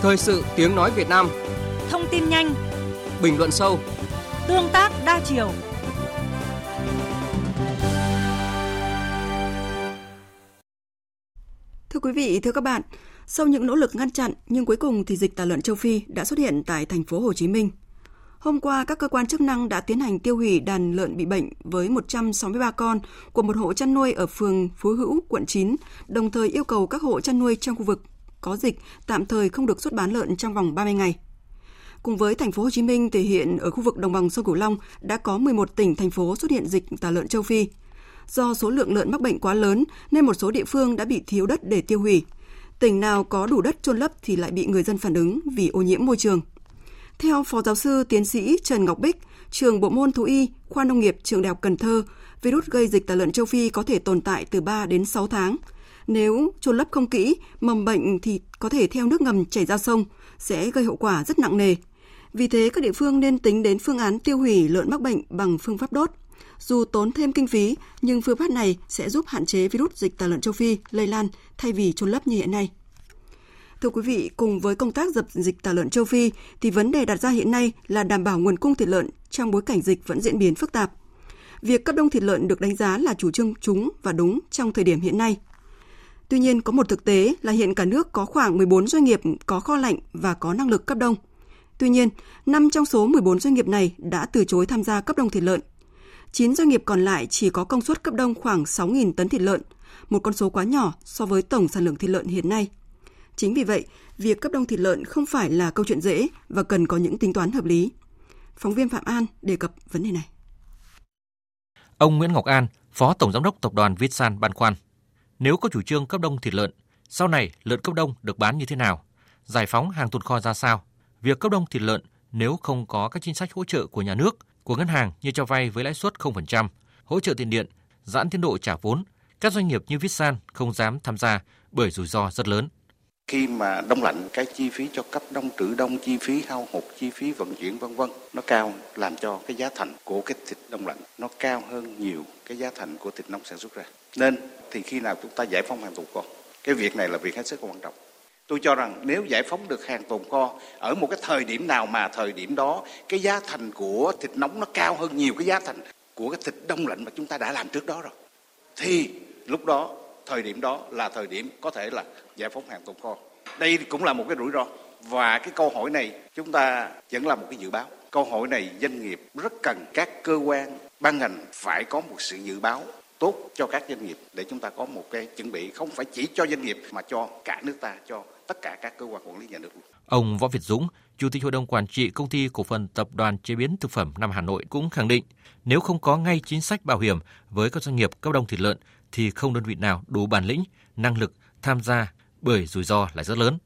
Thời sự tiếng nói Việt Nam. Thông tin nhanh, bình luận sâu, tương tác đa chiều. Thưa quý vị, thưa các bạn, sau những nỗ lực ngăn chặn nhưng cuối cùng thì dịch tả lợn châu Phi đã xuất hiện tại thành phố Hồ Chí Minh. Hôm qua, các cơ quan chức năng đã tiến hành tiêu hủy đàn lợn bị bệnh với 163 con của một hộ chăn nuôi ở phường Phú Hữu, quận 9, đồng thời yêu cầu các hộ chăn nuôi trong khu vực có dịch tạm thời không được xuất bán lợn trong vòng 30 ngày. Cùng với thành phố Hồ Chí Minh thì hiện ở khu vực đồng bằng sông Cửu Long đã có 11 tỉnh thành phố xuất hiện dịch tả lợn châu Phi. Do số lượng lợn mắc bệnh quá lớn nên một số địa phương đã bị thiếu đất để tiêu hủy. Tỉnh nào có đủ đất chôn lấp thì lại bị người dân phản ứng vì ô nhiễm môi trường. Theo Phó Giáo sư Tiến sĩ Trần Ngọc Bích, trường bộ môn Thú y, khoa nông nghiệp trường Đại học Cần Thơ, virus gây dịch tả lợn châu Phi có thể tồn tại từ 3 đến 6 tháng. Nếu chôn lấp không kỹ, mầm bệnh thì có thể theo nước ngầm chảy ra sông, sẽ gây hậu quả rất nặng nề. Vì thế, các địa phương nên tính đến phương án tiêu hủy lợn mắc bệnh bằng phương pháp đốt. Dù tốn thêm kinh phí, nhưng phương pháp này sẽ giúp hạn chế virus dịch tả lợn châu Phi lây lan thay vì chôn lấp như hiện nay. Thưa quý vị, cùng với công tác dập dịch tả lợn châu Phi thì vấn đề đặt ra hiện nay là đảm bảo nguồn cung thịt lợn trong bối cảnh dịch vẫn diễn biến phức tạp. Việc cấp đông thịt lợn được đánh giá là chủ trương trúng và đúng trong thời điểm hiện nay. Tuy nhiên, có một thực tế là hiện cả nước có khoảng 14 doanh nghiệp có kho lạnh và có năng lực cấp đông. Tuy nhiên, 5 trong số 14 doanh nghiệp này đã từ chối tham gia cấp đông thịt lợn. 9 doanh nghiệp còn lại chỉ có công suất cấp đông khoảng 6.000 tấn thịt lợn, một con số quá nhỏ so với tổng sản lượng thịt lợn hiện nay. Chính vì vậy, việc cấp đông thịt lợn không phải là câu chuyện dễ và cần có những tính toán hợp lý. Phóng viên Phạm An đề cập vấn đề này. Ông Nguyễn Ngọc An, Phó Tổng Giám đốc Tập đoàn Vissan băn khoăn. Nếu có chủ trương cấp đông thịt lợn, sau này lợn cấp đông được bán như thế nào? Giải phóng hàng tồn kho ra sao? Việc cấp đông thịt lợn nếu không có các chính sách hỗ trợ của nhà nước, của ngân hàng như cho vay với lãi suất 0%, hỗ trợ tiền điện, giãn tiến độ trả vốn, các doanh nghiệp như Vissan không dám tham gia bởi rủi ro rất lớn. Khi mà đông lạnh, cái chi phí cho cấp đông, trữ đông, chi phí hao hụt, chi phí vận chuyển v.v. nó cao, làm cho cái giá thành của cái thịt đông lạnh nó cao hơn nhiều cái giá thành của thịt nông sản xuất ra. Nên thì khi nào chúng ta giải phóng hàng tồn kho, cái việc này là việc hết sức quan trọng. Tôi cho rằng nếu giải phóng được hàng tồn kho ở một cái thời điểm nào mà thời điểm đó cái giá thành của thịt nóng nó cao hơn nhiều cái giá thành của cái thịt đông lạnh mà chúng ta đã làm trước đó rồi, thì lúc đó, thời điểm đó là thời điểm có thể là giải phóng hàng tồn kho. Đây cũng là một cái rủi ro, và cái câu hỏi này chúng ta vẫn là một cái dự báo. Câu hỏi này doanh nghiệp rất cần các cơ quan, ban ngành phải có một sự dự báo tốt cho các doanh nghiệp để chúng ta có một cái chuẩn bị, không phải chỉ cho doanh nghiệp mà cho cả nước ta, cho tất cả các cơ quan quản lý nhà nước. Ông Võ Việt Dũng, Chủ tịch Hội đồng Quản trị Công ty Cổ phần Tập đoàn Chế biến Thực phẩm Nam Hà Nội cũng khẳng định, nếu không có ngay chính sách bảo hiểm với các doanh nghiệp cấp đông thịt lợn thì không đơn vị nào đủ bản lĩnh, năng lực tham gia bởi rủi ro là rất lớn.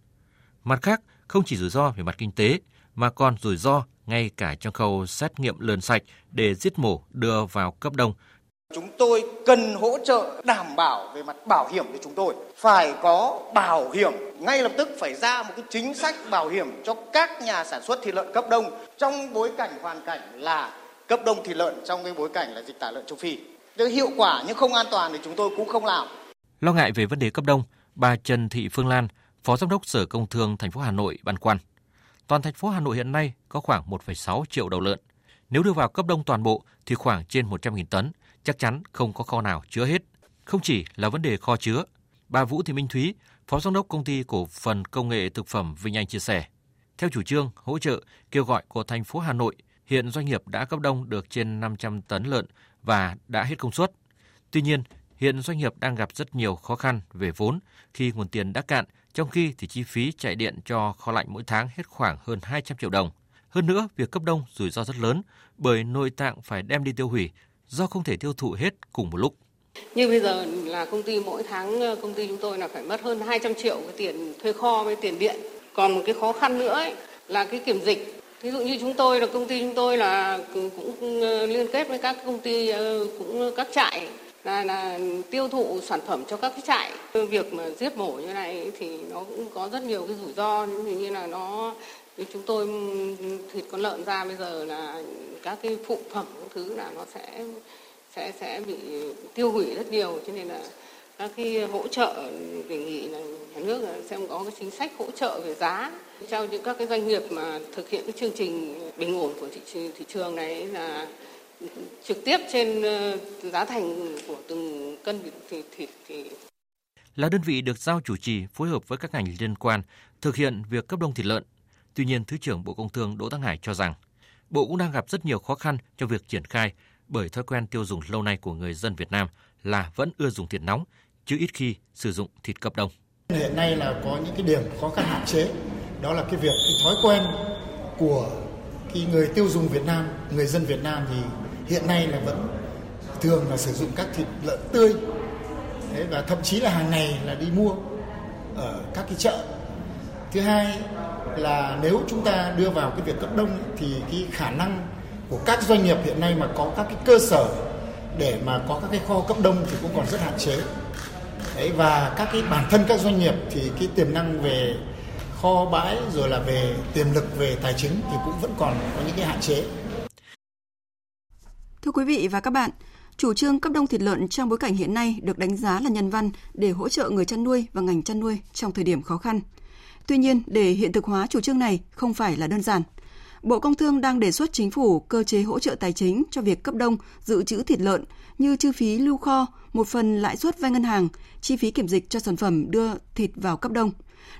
Mặt khác, không chỉ rủi ro về mặt kinh tế mà còn rủi ro ngay cả trong khâu xét nghiệm lợn sạch để giết mổ đưa vào cấp đông. Chúng tôi cần hỗ trợ đảm bảo về mặt bảo hiểm cho chúng tôi. Phải có bảo hiểm, ngay lập tức phải ra một cái chính sách bảo hiểm cho các nhà sản xuất thịt lợn cấp đông trong bối cảnh hoàn cảnh là cấp đông thịt lợn trong cái bối cảnh là dịch tả lợn châu Phi. Để hiệu quả nhưng không an toàn thì chúng tôi cũng không làm. Lo ngại về vấn đề cấp đông, bà Trần Thị Phương Lan, Phó Giám đốc Sở Công Thương thành phố Hà Nội băn khoăn. Toàn thành phố Hà Nội hiện nay có khoảng 1,6 triệu đầu lợn. Nếu đưa vào cấp đông toàn bộ thì khoảng trên 100.000 tấn, chắc chắn không có kho nào chứa hết. Không chỉ là vấn đề kho chứa, bà Vũ Thị Minh Thúy, Phó Giám đốc Công ty Cổ phần Công nghệ Thực phẩm Vinh Anh chia sẻ. Theo chủ trương hỗ trợ kêu gọi của thành phố Hà Nội, hiện doanh nghiệp đã cấp đông được trên 500 tấn lợn và đã hết công suất. Tuy nhiên, hiện doanh nghiệp đang gặp rất nhiều khó khăn về vốn khi nguồn tiền đã cạn, trong khi thì chi phí chạy điện cho kho lạnh mỗi tháng hết khoảng hơn 200 triệu đồng. Hơn nữa, việc cấp đông rủi ro rất lớn bởi nội tạng phải đem đi tiêu hủy do không thể tiêu thụ hết cùng một lúc. Như bây giờ là công ty mỗi tháng công ty chúng tôi là phải mất hơn 200 triệu cái tiền thuê kho với tiền điện. Còn một cái khó khăn nữa là cái kiểm dịch. Ví dụ như chúng tôi là công ty chúng tôi là cũng liên kết với các công ty cũng các trại là tiêu thụ sản phẩm cho các cái trại. Việc mà giết mổ như này thì nó cũng có rất nhiều cái rủi ro, như là nó chúng tôi thịt con lợn ra bây giờ là các cái phụ phẩm các thứ là nó sẽ bị tiêu hủy rất nhiều, cho nên là các cái hỗ trợ đề nghị là nhà nước xem có cái chính sách hỗ trợ về giá cho những các cái doanh nghiệp mà thực hiện cái chương trình bình ổn của thị trường này, là trực tiếp trên giá thành của từng cân thịt thì là đơn vị được giao chủ trì phối hợp với các ngành liên quan thực hiện việc cấp đông thịt lợn. Tuy nhiên, Thứ trưởng Bộ Công Thương Đỗ Thắng Hải cho rằng Bộ cũng đang gặp rất nhiều khó khăn trong việc triển khai bởi thói quen tiêu dùng lâu nay của người dân Việt Nam là vẫn ưa dùng thịt nóng chứ ít khi sử dụng thịt cấp đông. Hiện nay là có những cái điểm khó khăn hạn chế, đó là cái việc cái thói quen của cái người tiêu dùng Việt Nam, người dân Việt Nam thì hiện nay là vẫn thường là sử dụng các thịt lợn tươi. Thế và thậm chí là hàng ngày là đi mua ở các cái chợ. Thứ hai là nếu chúng ta đưa vào cái việc cấp đông thì cái khả năng của các doanh nghiệp hiện nay mà có các cái cơ sở để mà có các cái kho cấp đông thì cũng còn rất hạn chế. Đấy, và các cái bản thân các doanh nghiệp thì cái tiềm năng về kho bãi rồi là về tiềm lực về tài chính thì cũng vẫn còn có những cái hạn chế. Thưa quý vị và các bạn, chủ trương cấp đông thịt lợn trong bối cảnh hiện nay được đánh giá là nhân văn để hỗ trợ người chăn nuôi và ngành chăn nuôi trong thời điểm khó khăn. Tuy nhiên, để hiện thực hóa chủ trương này không phải là đơn giản. Bộ Công Thương đang đề xuất chính phủ cơ chế hỗ trợ tài chính cho việc cấp đông dự trữ thịt lợn như chi phí lưu kho, một phần lãi suất vay ngân hàng, chi phí kiểm dịch cho sản phẩm đưa thịt vào cấp đông.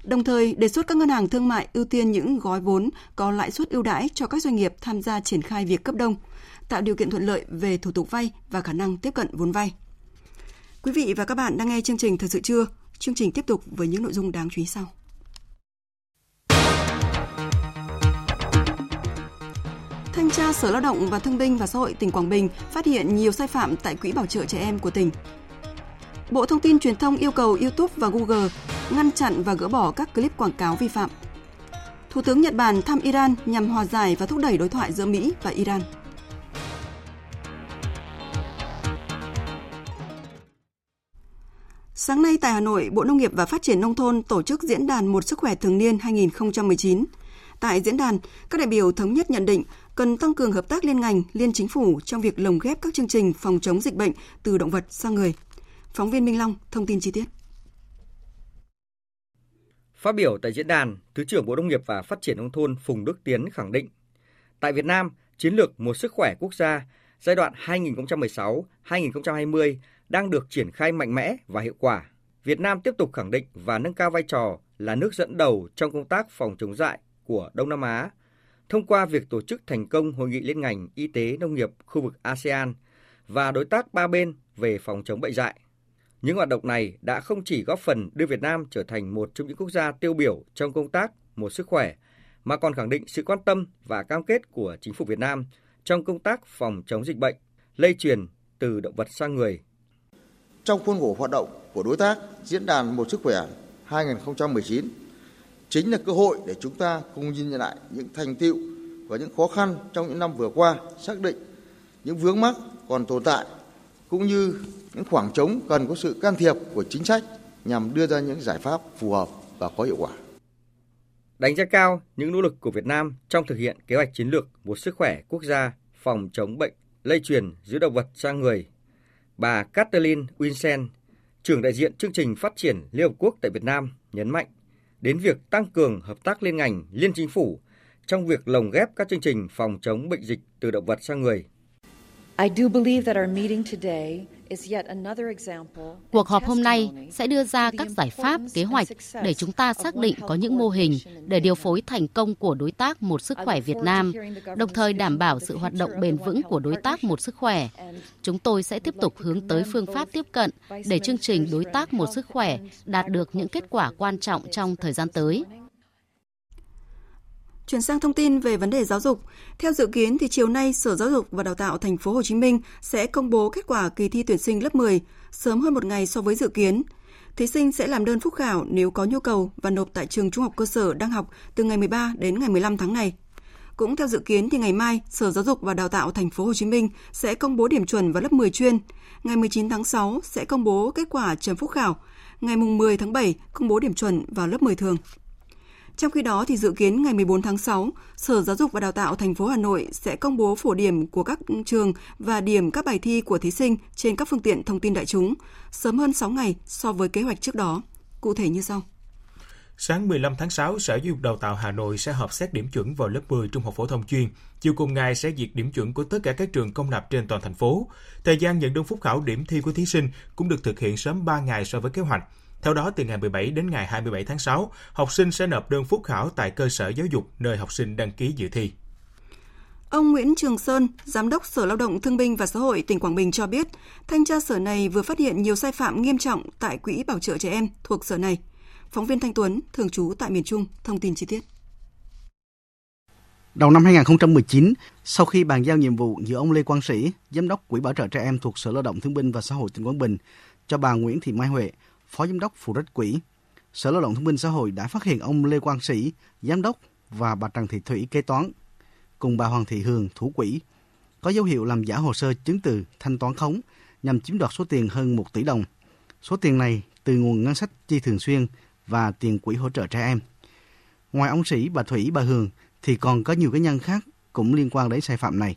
Đồng thời, đề xuất các ngân hàng thương mại ưu tiên những gói vốn có lãi suất ưu đãi cho các doanh nghiệp tham gia triển khai việc cấp đông, tạo điều kiện thuận lợi về thủ tục vay và khả năng tiếp cận vốn vay. Quý vị và các bạn đang nghe chương trình Thời sự trưa. Chương trình tiếp tục với những nội dung đáng chú ý sau. Thanh tra Sở Lao động và Thương binh và Xã hội tỉnh Quảng Bình phát hiện nhiều sai phạm tại Quỹ Bảo trợ Trẻ Em của tỉnh. Bộ Thông tin Truyền thông yêu cầu YouTube và Google ngăn chặn và gỡ bỏ các clip quảng cáo vi phạm. Thủ tướng Nhật Bản thăm Iran nhằm hòa giải và thúc đẩy đối thoại giữa Mỹ và Iran. Sáng nay tại Hà Nội, Bộ Nông nghiệp và Phát triển nông thôn tổ chức diễn đàn Một Sức khỏe thường niên 2019. Tại diễn đàn, các đại biểu thống nhất nhận định cần tăng cường hợp tác liên ngành, liên chính phủ trong việc lồng ghép các chương trình phòng chống dịch bệnh từ động vật sang người. Phóng viên Minh Long thông tin chi tiết. Phát biểu tại diễn đàn, Thứ trưởng Bộ Nông nghiệp và Phát triển nông thôn Phùng Đức Tiến khẳng định, tại Việt Nam, chiến lược Một Sức khỏe quốc gia giai đoạn 2016-2020 đang được triển khai mạnh mẽ và hiệu quả. Việt Nam tiếp tục khẳng định và nâng cao vai trò là nước dẫn đầu trong công tác phòng chống dại của Đông Nam Á thông qua việc tổ chức thành công hội nghị liên ngành y tế nông nghiệp khu vực ASEAN và đối tác ba bên về phòng chống bệnh dại. Những hoạt động này đã không chỉ góp phần đưa Việt Nam trở thành một trong những quốc gia tiêu biểu trong công tác Một Sức khỏe, mà còn khẳng định sự quan tâm và cam kết của chính phủ Việt Nam trong công tác phòng chống dịch bệnh lây truyền từ động vật sang người. Trong khuôn khổ hoạt động của đối tác diễn đàn Một Sức khỏe 2019 chính là cơ hội để chúng ta cùng nhìn nhận lại những thành tựu và những khó khăn trong những năm vừa qua, xác định những vướng mắc còn tồn tại cũng như những khoảng trống cần có sự can thiệp của chính sách nhằm đưa ra những giải pháp phù hợp và có hiệu quả. Đánh giá cao những nỗ lực của Việt Nam trong thực hiện kế hoạch chiến lược Một Sức khỏe quốc gia phòng chống bệnh lây truyền giữa động vật sang người, bà Kathleen Winsen, trưởng đại diện chương trình phát triển Liên Hợp Quốc tại Việt Nam, nhấn mạnh đến việc tăng cường hợp tác liên ngành, liên chính phủ trong việc lồng ghép các chương trình phòng chống bệnh dịch từ động vật sang người. Cuộc họp hôm nay sẽ đưa ra các giải pháp, kế hoạch để chúng ta xác định có những mô hình để điều phối thành công của đối tác Một Sức khỏe Việt Nam, đồng thời đảm bảo sự hoạt động bền vững của đối tác Một Sức khỏe. Chúng tôi sẽ tiếp tục hướng tới phương pháp tiếp cận để chương trình đối tác Một Sức khỏe đạt được những kết quả quan trọng trong thời gian tới. Chuyển sang thông tin về vấn đề giáo dục. Theo dự kiến thì chiều nay Sở Giáo dục và Đào tạo Thành phố Hồ Chí Minh sẽ công bố kết quả kỳ thi tuyển sinh lớp 10 sớm hơn một ngày so với dự kiến. Thí sinh sẽ làm đơn phúc khảo nếu có nhu cầu và nộp tại trường trung học cơ sở đang học từ ngày 13 đến ngày 15 tháng này. Cũng theo dự kiến thì ngày mai Sở Giáo dục và Đào tạo Thành phố Hồ Chí Minh sẽ công bố điểm chuẩn vào lớp 10 chuyên. Ngày 19 tháng 6 sẽ công bố kết quả chấm phúc khảo. Ngày 10 tháng 7 công bố điểm chuẩn vào lớp 10 thường. Trong khi đó, thì dự kiến ngày 14 tháng 6, Sở Giáo dục và Đào tạo Thành phố Hà Nội sẽ công bố phổ điểm của các trường và điểm các bài thi của thí sinh trên các phương tiện thông tin đại chúng, sớm hơn 6 ngày so với kế hoạch trước đó. Cụ thể như sau. Sáng 15 tháng 6, Sở Giáo dục Đào tạo Hà Nội sẽ họp xét điểm chuẩn vào lớp 10 trung học phổ thông chuyên. Chiều cùng ngày sẽ duyệt điểm chuẩn của tất cả các trường công lập trên toàn thành phố. Thời gian nhận đơn phúc khảo điểm thi của thí sinh cũng được thực hiện sớm 3 ngày so với kế hoạch. Theo đó, từ ngày 17 đến ngày 27 tháng 6, học sinh sẽ nộp đơn phúc khảo tại cơ sở giáo dục nơi học sinh đăng ký dự thi. Ông Nguyễn Trường Sơn, Giám đốc Sở Lao động Thương binh và Xã hội tỉnh Quảng Bình cho biết, thanh tra sở này vừa phát hiện nhiều sai phạm nghiêm trọng tại Quỹ Bảo trợ Trẻ Em thuộc sở này. Phóng viên Thanh Tuấn, thường trú tại miền Trung, thông tin chi tiết. Đầu năm 2019, sau khi bàn giao nhiệm vụ giữa ông Lê Quang Sĩ, Giám đốc Quỹ Bảo trợ Trẻ Em thuộc Sở Lao động Thương binh và Xã hội tỉnh Quảng Bình, cho bà Nguyễn Thị Mai Huệ, Phó Giám đốc phụ trách quỹ, Sở Lao động Thương binh Xã hội đã phát hiện ông Lê Quang Sĩ, Giám đốc và bà Trần Thị Thủy, kế toán, cùng bà Hoàng Thị Hường, thủ quỹ, có dấu hiệu làm giả hồ sơ chứng từ thanh toán khống nhằm chiếm đoạt số tiền hơn 1 tỷ đồng. Số tiền này từ nguồn ngân sách chi thường xuyên và tiền quỹ hỗ trợ trẻ em. Ngoài ông Sĩ, bà Thủy, bà Hường thì còn có nhiều cá nhân khác cũng liên quan đến sai phạm này.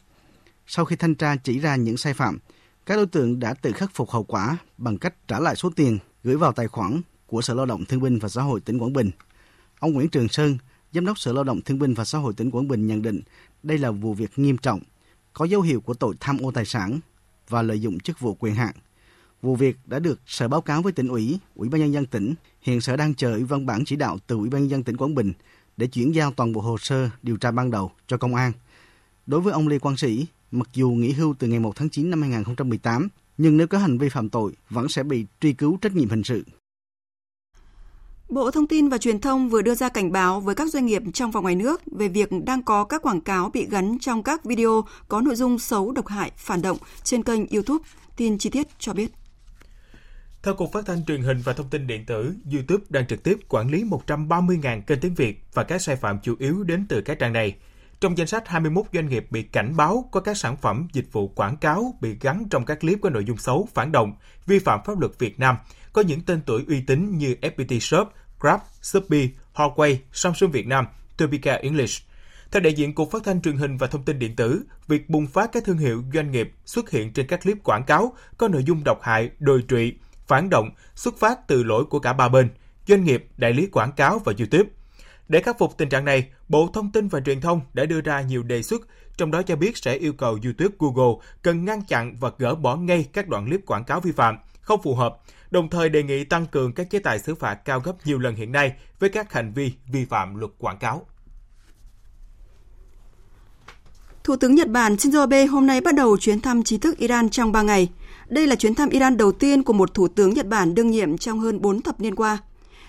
sau khi thanh tra chỉ ra những sai phạm, các đối tượng đã tự khắc phục hậu quả bằng cách trả lại số tiền gửi vào tài khoản của Sở Lao động Thương binh và Xã hội tỉnh Quảng Bình. Ông Nguyễn Trường Sơn, Giám đốc Sở Lao động Thương binh và Xã hội tỉnh Quảng Bình nhận định đây là vụ việc nghiêm trọng, có dấu hiệu của tội tham ô tài sản và lợi dụng chức vụ quyền hạn. Vụ việc đã được Sở báo cáo với tỉnh ủy, Ủy ban nhân dân tỉnh. Hiện Sở đang chờ văn bản chỉ đạo từ Ủy ban nhân dân tỉnh Quảng Bình để chuyển giao toàn bộ hồ sơ điều tra ban đầu cho công an. Đối với ông Lê Quang Sĩ, mặc dù nghỉ hưu từ ngày 1 tháng 9 năm 2018, nhưng nếu có hành vi phạm tội vẫn sẽ bị truy cứu trách nhiệm hình sự. Bộ Thông tin và Truyền thông vừa đưa ra cảnh báo với các doanh nghiệp trong và ngoài nước về việc đang có các quảng cáo bị gắn trong các video có nội dung xấu, độc hại, phản động trên kênh YouTube. Tin chi tiết cho biết. Theo Cục Phát thanh Truyền hình và Thông tin Điện tử, YouTube đang trực tiếp quản lý 130.000 kênh tiếng Việt và các sai phạm chủ yếu đến từ các trang này. Trong danh sách 21 doanh nghiệp bị cảnh báo có các sản phẩm, dịch vụ quảng cáo bị gắn trong các clip có nội dung xấu, phản động, vi phạm pháp luật Việt Nam, có những tên tuổi uy tín như FPT Shop, Grab, Shopee, Huawei, Samsung Việt Nam, Topica English. Theo đại diện Cục Phát thanh Truyền hình và Thông tin Điện tử, việc bùng phát các thương hiệu doanh nghiệp xuất hiện trên các clip quảng cáo có nội dung độc hại, đồi trụy, phản động xuất phát từ lỗi của cả ba bên, doanh nghiệp, đại lý quảng cáo và YouTube. Để khắc phục tình trạng này, Bộ Thông tin và Truyền thông đã đưa ra nhiều đề xuất, trong đó cho biết sẽ yêu cầu YouTube, Google cần ngăn chặn và gỡ bỏ ngay các đoạn clip quảng cáo vi phạm, không phù hợp, đồng thời đề nghị tăng cường các chế tài xử phạt cao gấp nhiều lần hiện nay với các hành vi vi phạm luật quảng cáo. Thủ tướng Nhật Bản Shinzo Abe hôm nay bắt đầu chuyến thăm chính thức Iran trong 3 ngày. Đây là chuyến thăm Iran đầu tiên của một thủ tướng Nhật Bản đương nhiệm trong hơn 4 thập niên qua.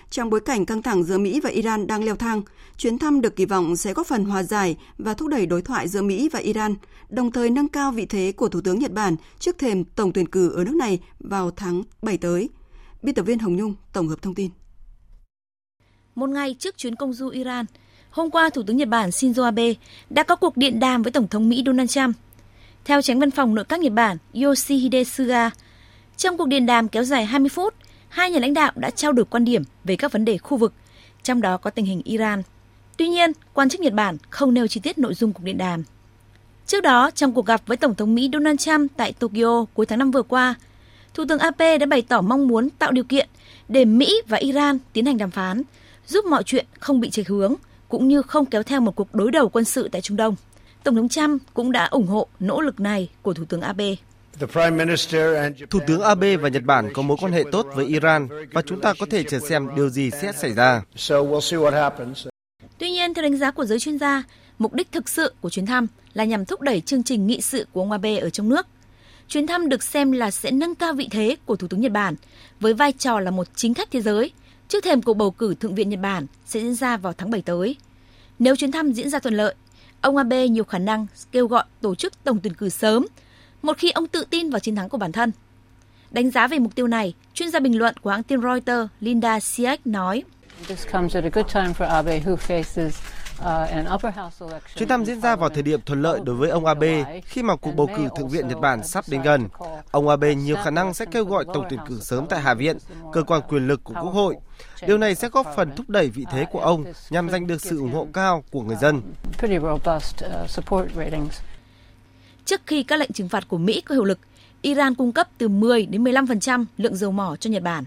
Trong bối cảnh căng thẳng giữa Mỹ và Iran đang leo thang, chuyến thăm được kỳ vọng sẽ góp phần hòa giải và thúc đẩy đối thoại giữa Mỹ và Iran, đồng thời nâng cao vị thế của Thủ tướng Nhật Bản trước thềm tổng tuyển cử ở nước này vào tháng 7 tới. Biên tập viên Hồng Nhung tổng hợp thông tin. Một ngày trước chuyến công du Iran, hôm qua Thủ tướng Nhật Bản Shinzo Abe đã có cuộc điện đàm với Tổng thống Mỹ Donald Trump. Theo Chánh văn phòng Nội các Nhật Bản Yoshihide Suga, trong cuộc điện đàm kéo dài 20 phút, hai nhà lãnh đạo đã trao đổi quan điểm về các vấn đề khu vực, trong đó có tình hình Iran. Tuy nhiên, quan chức Nhật Bản không nêu chi tiết nội dung cuộc điện đàm. Trước đó, trong cuộc gặp với Tổng thống Mỹ Donald Trump tại Tokyo cuối tháng 5 vừa qua, Thủ tướng Abe đã bày tỏ mong muốn tạo điều kiện để Mỹ và Iran tiến hành đàm phán, giúp mọi chuyện không bị chệch hướng, cũng như không kéo theo một cuộc đối đầu quân sự tại Trung Đông. Tổng thống Trump cũng đã ủng hộ nỗ lực này của Thủ tướng Abe. Thủ tướng Abe và Nhật Bản có mối quan hệ tốt với Iran và chúng ta có thể chờ xem điều gì sẽ xảy ra. Tuy nhiên, theo đánh giá của giới chuyên gia, mục đích thực sự của chuyến thăm là nhằm thúc đẩy chương trình nghị sự của ông Abe ở trong nước. Chuyến thăm được xem là sẽ nâng cao vị thế của Thủ tướng Nhật Bản với vai trò là một chính khách thế giới trước thềm cuộc bầu cử Thượng viện Nhật Bản sẽ diễn ra vào tháng 7 tới. Nếu chuyến thăm diễn ra thuận lợi, ông Abe nhiều khả năng kêu gọi tổ chức tổng tuyển cử sớm, một khi ông tự tin vào chiến thắng của bản thân. Đánh giá về mục tiêu này, chuyên gia bình luận của hãng tin Reuters Linda Siak nói: Chuyến thăm diễn ra vào thời điểm thuận lợi đối với ông Abe khi mà cuộc bầu cử Thượng viện Nhật Bản sắp đến gần. Ông Abe nhiều khả năng sẽ kêu gọi tổng tuyển cử sớm tại Hạ viện, cơ quan quyền lực của Quốc hội. Điều này sẽ góp phần thúc đẩy vị thế của ông nhằm giành được sự ủng hộ cao của người dân. Trước khi các lệnh trừng phạt của Mỹ có hiệu lực, Iran cung cấp từ 10 đến 15% lượng dầu mỏ cho Nhật Bản.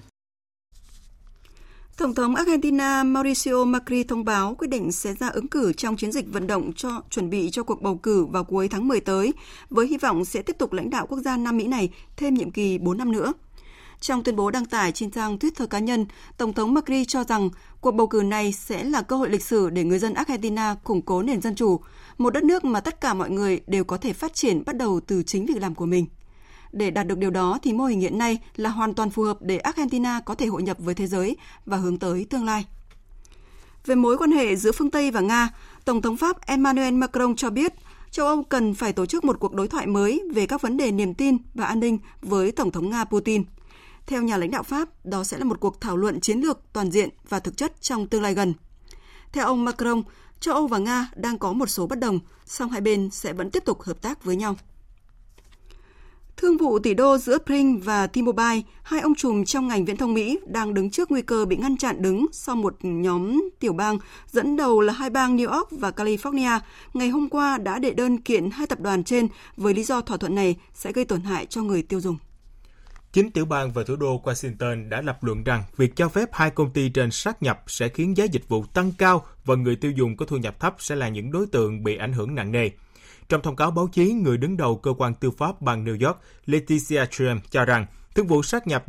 Tổng thống Argentina Mauricio Macri thông báo quyết định sẽ ra ứng cử trong chiến dịch vận động cho chuẩn bị cho cuộc bầu cử vào cuối tháng 10 tới, với hy vọng sẽ tiếp tục lãnh đạo quốc gia Nam Mỹ này thêm nhiệm kỳ 4 năm nữa. Trong tuyên bố đăng tải trên trang Twitter cá nhân, Tổng thống Macri cho rằng cuộc bầu cử này sẽ là cơ hội lịch sử để người dân Argentina củng cố nền dân chủ, một đất nước mà tất cả mọi người đều có thể phát triển bắt đầu từ chính việc làm của mình. Để đạt được điều đó thì mô hình hiện nay là hoàn toàn phù hợp để Argentina có thể hội nhập với thế giới và hướng tới tương lai. Về mối quan hệ giữa phương Tây và Nga, Tổng thống Pháp Emmanuel Macron cho biết châu Âu cần phải tổ chức một cuộc đối thoại mới về các vấn đề niềm tin và an ninh với Tổng thống Nga Putin. Theo nhà lãnh đạo Pháp, đó sẽ là một cuộc thảo luận chiến lược toàn diện và thực chất trong tương lai gần. Theo ông Macron, châu Âu và Nga đang có một số bất đồng, song hai bên sẽ vẫn tiếp tục hợp tác với nhau. Thương vụ tỷ đô giữa Pring và T-Mobile, hai ông trùm trong ngành viễn thông Mỹ đang đứng trước nguy cơ bị ngăn chặn đứng sau một nhóm tiểu bang dẫn đầu là hai bang New York và California ngày hôm qua đã đệ đơn kiện hai tập đoàn trên với lý do thỏa thuận này sẽ gây tổn hại cho người tiêu dùng. 9 tiểu bang và thủ đô Washington đã lập luận rằng việc cho phép hai công ty trên sát nhập sẽ khiến giá dịch vụ tăng cao và người tiêu dùng có thu nhập thấp sẽ là những đối tượng bị ảnh hưởng nặng nề. Trong thông cáo báo chí, người đứng đầu cơ quan tư pháp bang New York, Leticia James, cho rằng thương vụ sát nhập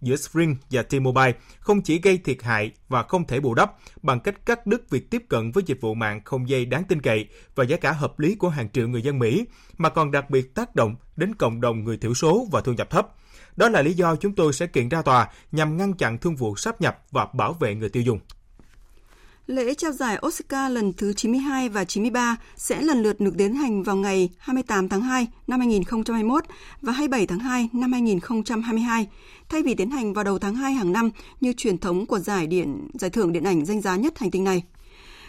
giữa Sprint và T-Mobile không chỉ gây thiệt hại và không thể bù đắp bằng cách cắt đứt việc tiếp cận với dịch vụ mạng không dây đáng tin cậy và giá cả hợp lý của hàng triệu người dân Mỹ, mà còn đặc biệt tác động đến cộng đồng người thiểu số và thu nhập thấp. Đó là lý do chúng tôi sẽ kiện ra tòa nhằm ngăn chặn thương vụ sáp nhập và bảo vệ người tiêu dùng. Lễ trao giải Oscar lần thứ 92 và 93 sẽ lần lượt được tiến hành vào ngày 28 tháng 2 năm 2021 và 27 tháng 2 năm 2022, thay vì tiến hành vào đầu tháng 2 hàng năm như truyền thống của giải thưởng điện ảnh danh giá nhất hành tinh này.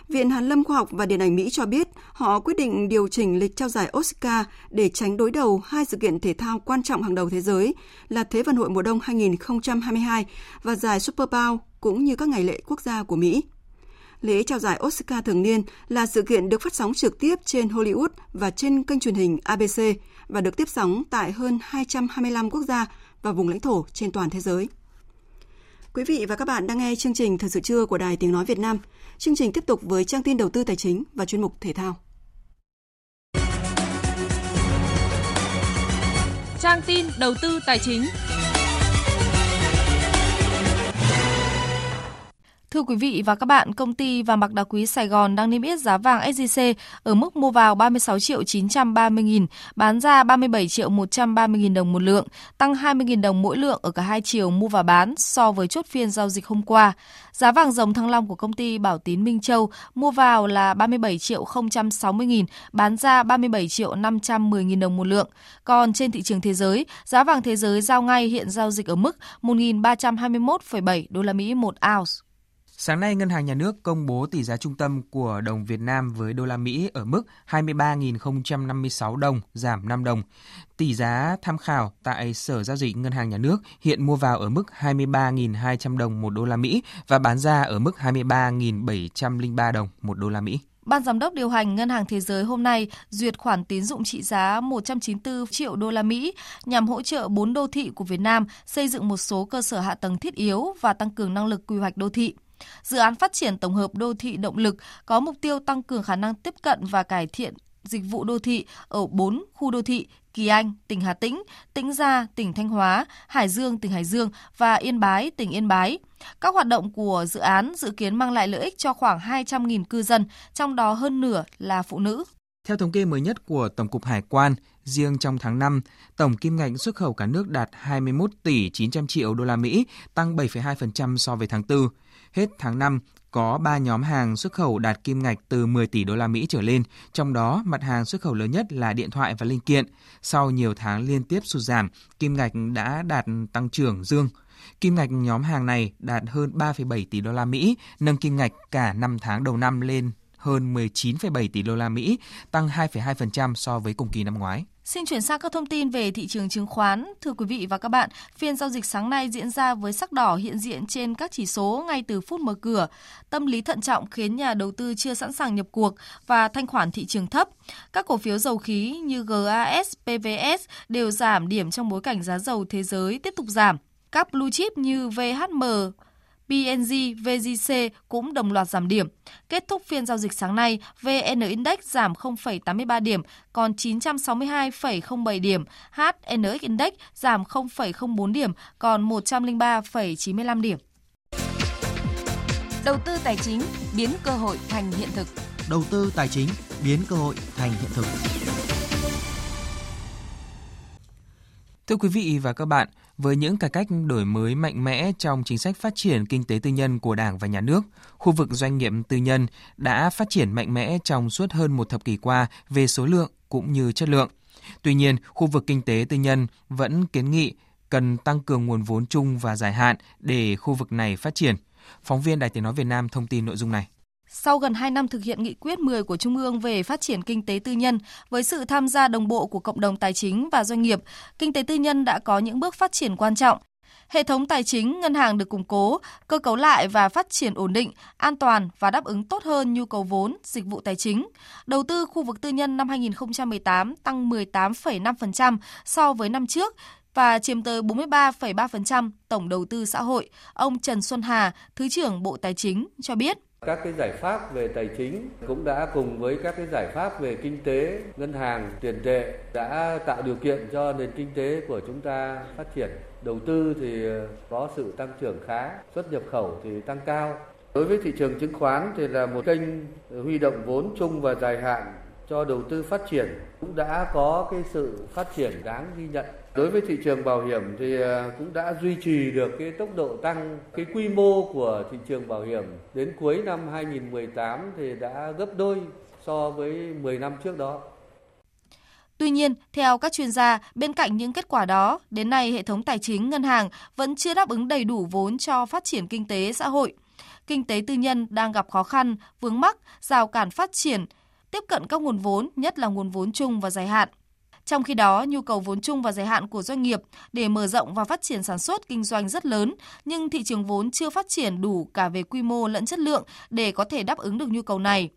Viện Hàn lâm Khoa học và Điện ảnh Mỹ cho biết họ quyết định điều chỉnh lịch trao giải Oscar để tránh đối đầu hai sự kiện thể thao quan trọng hàng đầu thế giới là Thế vận hội mùa đông 2022 và giải Super Bowl cũng như các ngày lễ quốc gia của Mỹ. Lễ trao giải Oscar thường niên là sự kiện được phát sóng trực tiếp trên Hollywood và trên kênh truyền hình ABC và được tiếp sóng tại hơn 225 quốc gia và vùng lãnh thổ trên toàn thế giới. Quý vị và các bạn đang nghe chương trình Thời sự trưa của Đài Tiếng Nói Việt Nam. Chương trình tiếp tục với trang tin đầu tư tài chính và chuyên mục thể thao. Trang tin đầu tư tài chính. Thưa quý vị và các bạn, công ty vàng bạc đá quý Sài Gòn đang niêm yết giá vàng SJC ở mức mua vào 36.930.000, bán ra 37.130.000 đồng một lượng, tăng 20.000 đồng mỗi lượng ở cả hai chiều mua và bán so với chốt phiên giao dịch hôm qua. Giá vàng dòng Thăng Long của công ty Bảo Tín Minh Châu mua vào là 37.060.000, bán ra 37.510.000 đồng một lượng. Còn trên thị trường thế giới, giá vàng thế giới giao ngay hiện giao dịch ở mức 1.321,7 đô la Mỹ một ounce. Sáng nay, Ngân hàng Nhà nước công bố tỷ giá trung tâm của đồng Việt Nam với đô la Mỹ ở mức 23.056 đồng, giảm 5 đồng. Tỷ giá tham khảo tại Sở Giao dịch Ngân hàng Nhà nước hiện mua vào ở mức 23.200 đồng một đô la Mỹ và bán ra ở mức 23.703 đồng một đô la Mỹ. Ban giám đốc điều hành Ngân hàng Thế giới hôm nay duyệt khoản tín dụng trị giá 194 triệu đô la Mỹ nhằm hỗ trợ 4 đô thị của Việt Nam xây dựng một số cơ sở hạ tầng thiết yếu và tăng cường năng lực quy hoạch đô thị. Dự án phát triển tổng hợp đô thị động lực có mục tiêu tăng cường khả năng tiếp cận và cải thiện dịch vụ đô thị ở 4 khu đô thị Kỳ Anh, tỉnh Hà Tĩnh, Tĩnh Gia, tỉnh Thanh Hóa, Hải Dương, tỉnh Hải Dương và Yên Bái, tỉnh Yên Bái. Các hoạt động của dự án dự kiến mang lại lợi ích cho khoảng 200.000 cư dân, trong đó hơn nửa là phụ nữ. Theo thống kê mới nhất của Tổng cục Hải quan, riêng trong tháng 5, tổng kim ngạch xuất khẩu cả nước đạt 21 tỷ 900 triệu đô la Mỹ, tăng 7,2% so với tháng 4. Hết tháng 5, có 3 nhóm hàng xuất khẩu đạt kim ngạch từ 10 tỷ đô la Mỹ trở lên, trong đó mặt hàng xuất khẩu lớn nhất là điện thoại và linh kiện. Sau nhiều tháng liên tiếp sụt giảm, kim ngạch đã đạt tăng trưởng dương. Kim ngạch nhóm hàng này đạt hơn 3,7 tỷ đô la Mỹ, nâng kim ngạch cả 5 tháng đầu năm lên hơn 19,7 tỷ đô la Mỹ, tăng 2,2% so với cùng kỳ năm ngoái. Xin chuyển sang các thông tin về thị trường chứng khoán. Thưa quý vị và các bạn, phiên giao dịch sáng nay diễn ra với sắc đỏ hiện diện trên các chỉ số ngay từ phút mở cửa. Tâm lý thận trọng khiến nhà đầu tư chưa sẵn sàng nhập cuộc và thanh khoản thị trường thấp. Các cổ phiếu dầu khí như GAS, PVS đều giảm điểm trong bối cảnh giá dầu thế giới tiếp tục giảm. Các blue chip như VHM, PNG, VGC cũng đồng loạt giảm điểm. Kết thúc phiên giao dịch sáng nay, VN Index giảm 0,83 điểm, còn 962,07 điểm. HNX Index giảm 0,04 điểm, còn 103,95 điểm. Đầu tư tài chính biến cơ hội thành hiện thực. Đầu tư tài chính biến cơ hội thành hiện thực. Thưa quý vị và các bạn, với những cải cách đổi mới mạnh mẽ trong chính sách phát triển kinh tế tư nhân của Đảng và Nhà nước, khu vực doanh nghiệp tư nhân đã phát triển mạnh mẽ trong suốt hơn một thập kỷ qua về số lượng cũng như chất lượng. Tuy nhiên, khu vực kinh tế tư nhân vẫn kiến nghị cần tăng cường nguồn vốn chung và dài hạn để khu vực này phát triển. Phóng viên Đài Tiếng Nói Việt Nam thông tin nội dung này. Sau gần 2 năm thực hiện nghị quyết 10 của Trung ương về phát triển kinh tế tư nhân, với sự tham gia đồng bộ của cộng đồng tài chính và doanh nghiệp, kinh tế tư nhân đã có những bước phát triển quan trọng. Hệ thống tài chính, ngân hàng được củng cố, cơ cấu lại và phát triển ổn định, an toàn và đáp ứng tốt hơn nhu cầu vốn, dịch vụ tài chính. Đầu tư khu vực tư nhân năm 2018 tăng 18,5% so với năm trước và chiếm tới 43,3% tổng đầu tư xã hội. Ông Trần Xuân Hà, Thứ trưởng Bộ Tài chính cho biết. Các cái giải pháp về tài chính cũng đã cùng với các cái giải pháp về kinh tế, ngân hàng, tiền tệ đã tạo điều kiện cho nền kinh tế của chúng ta phát triển. Đầu tư thì có sự tăng trưởng khá, xuất nhập khẩu thì tăng cao. Đối với thị trường chứng khoán thì là một kênh huy động vốn chung và dài hạn cho đầu tư phát triển, cũng đã có cái sự phát triển đáng ghi nhận. Đối với thị trường bảo hiểm thì cũng đã duy trì được cái tốc độ tăng, cái quy mô của thị trường bảo hiểm đến cuối năm 2018 thì đã gấp đôi so với 10 năm trước đó. Tuy nhiên, theo các chuyên gia, bên cạnh những kết quả đó, đến nay hệ thống tài chính ngân hàng vẫn chưa đáp ứng đầy đủ vốn cho phát triển kinh tế xã hội. Kinh tế tư nhân đang gặp khó khăn, vướng mắc, rào cản phát triển, tiếp cận các nguồn vốn, nhất là nguồn vốn chung và dài hạn. Trong khi đó, nhu cầu vốn chung và dài hạn của doanh nghiệp để mở rộng và phát triển sản xuất kinh doanh rất lớn, nhưng thị trường vốn chưa phát triển đủ cả về quy mô lẫn chất lượng để có thể đáp ứng được nhu cầu này.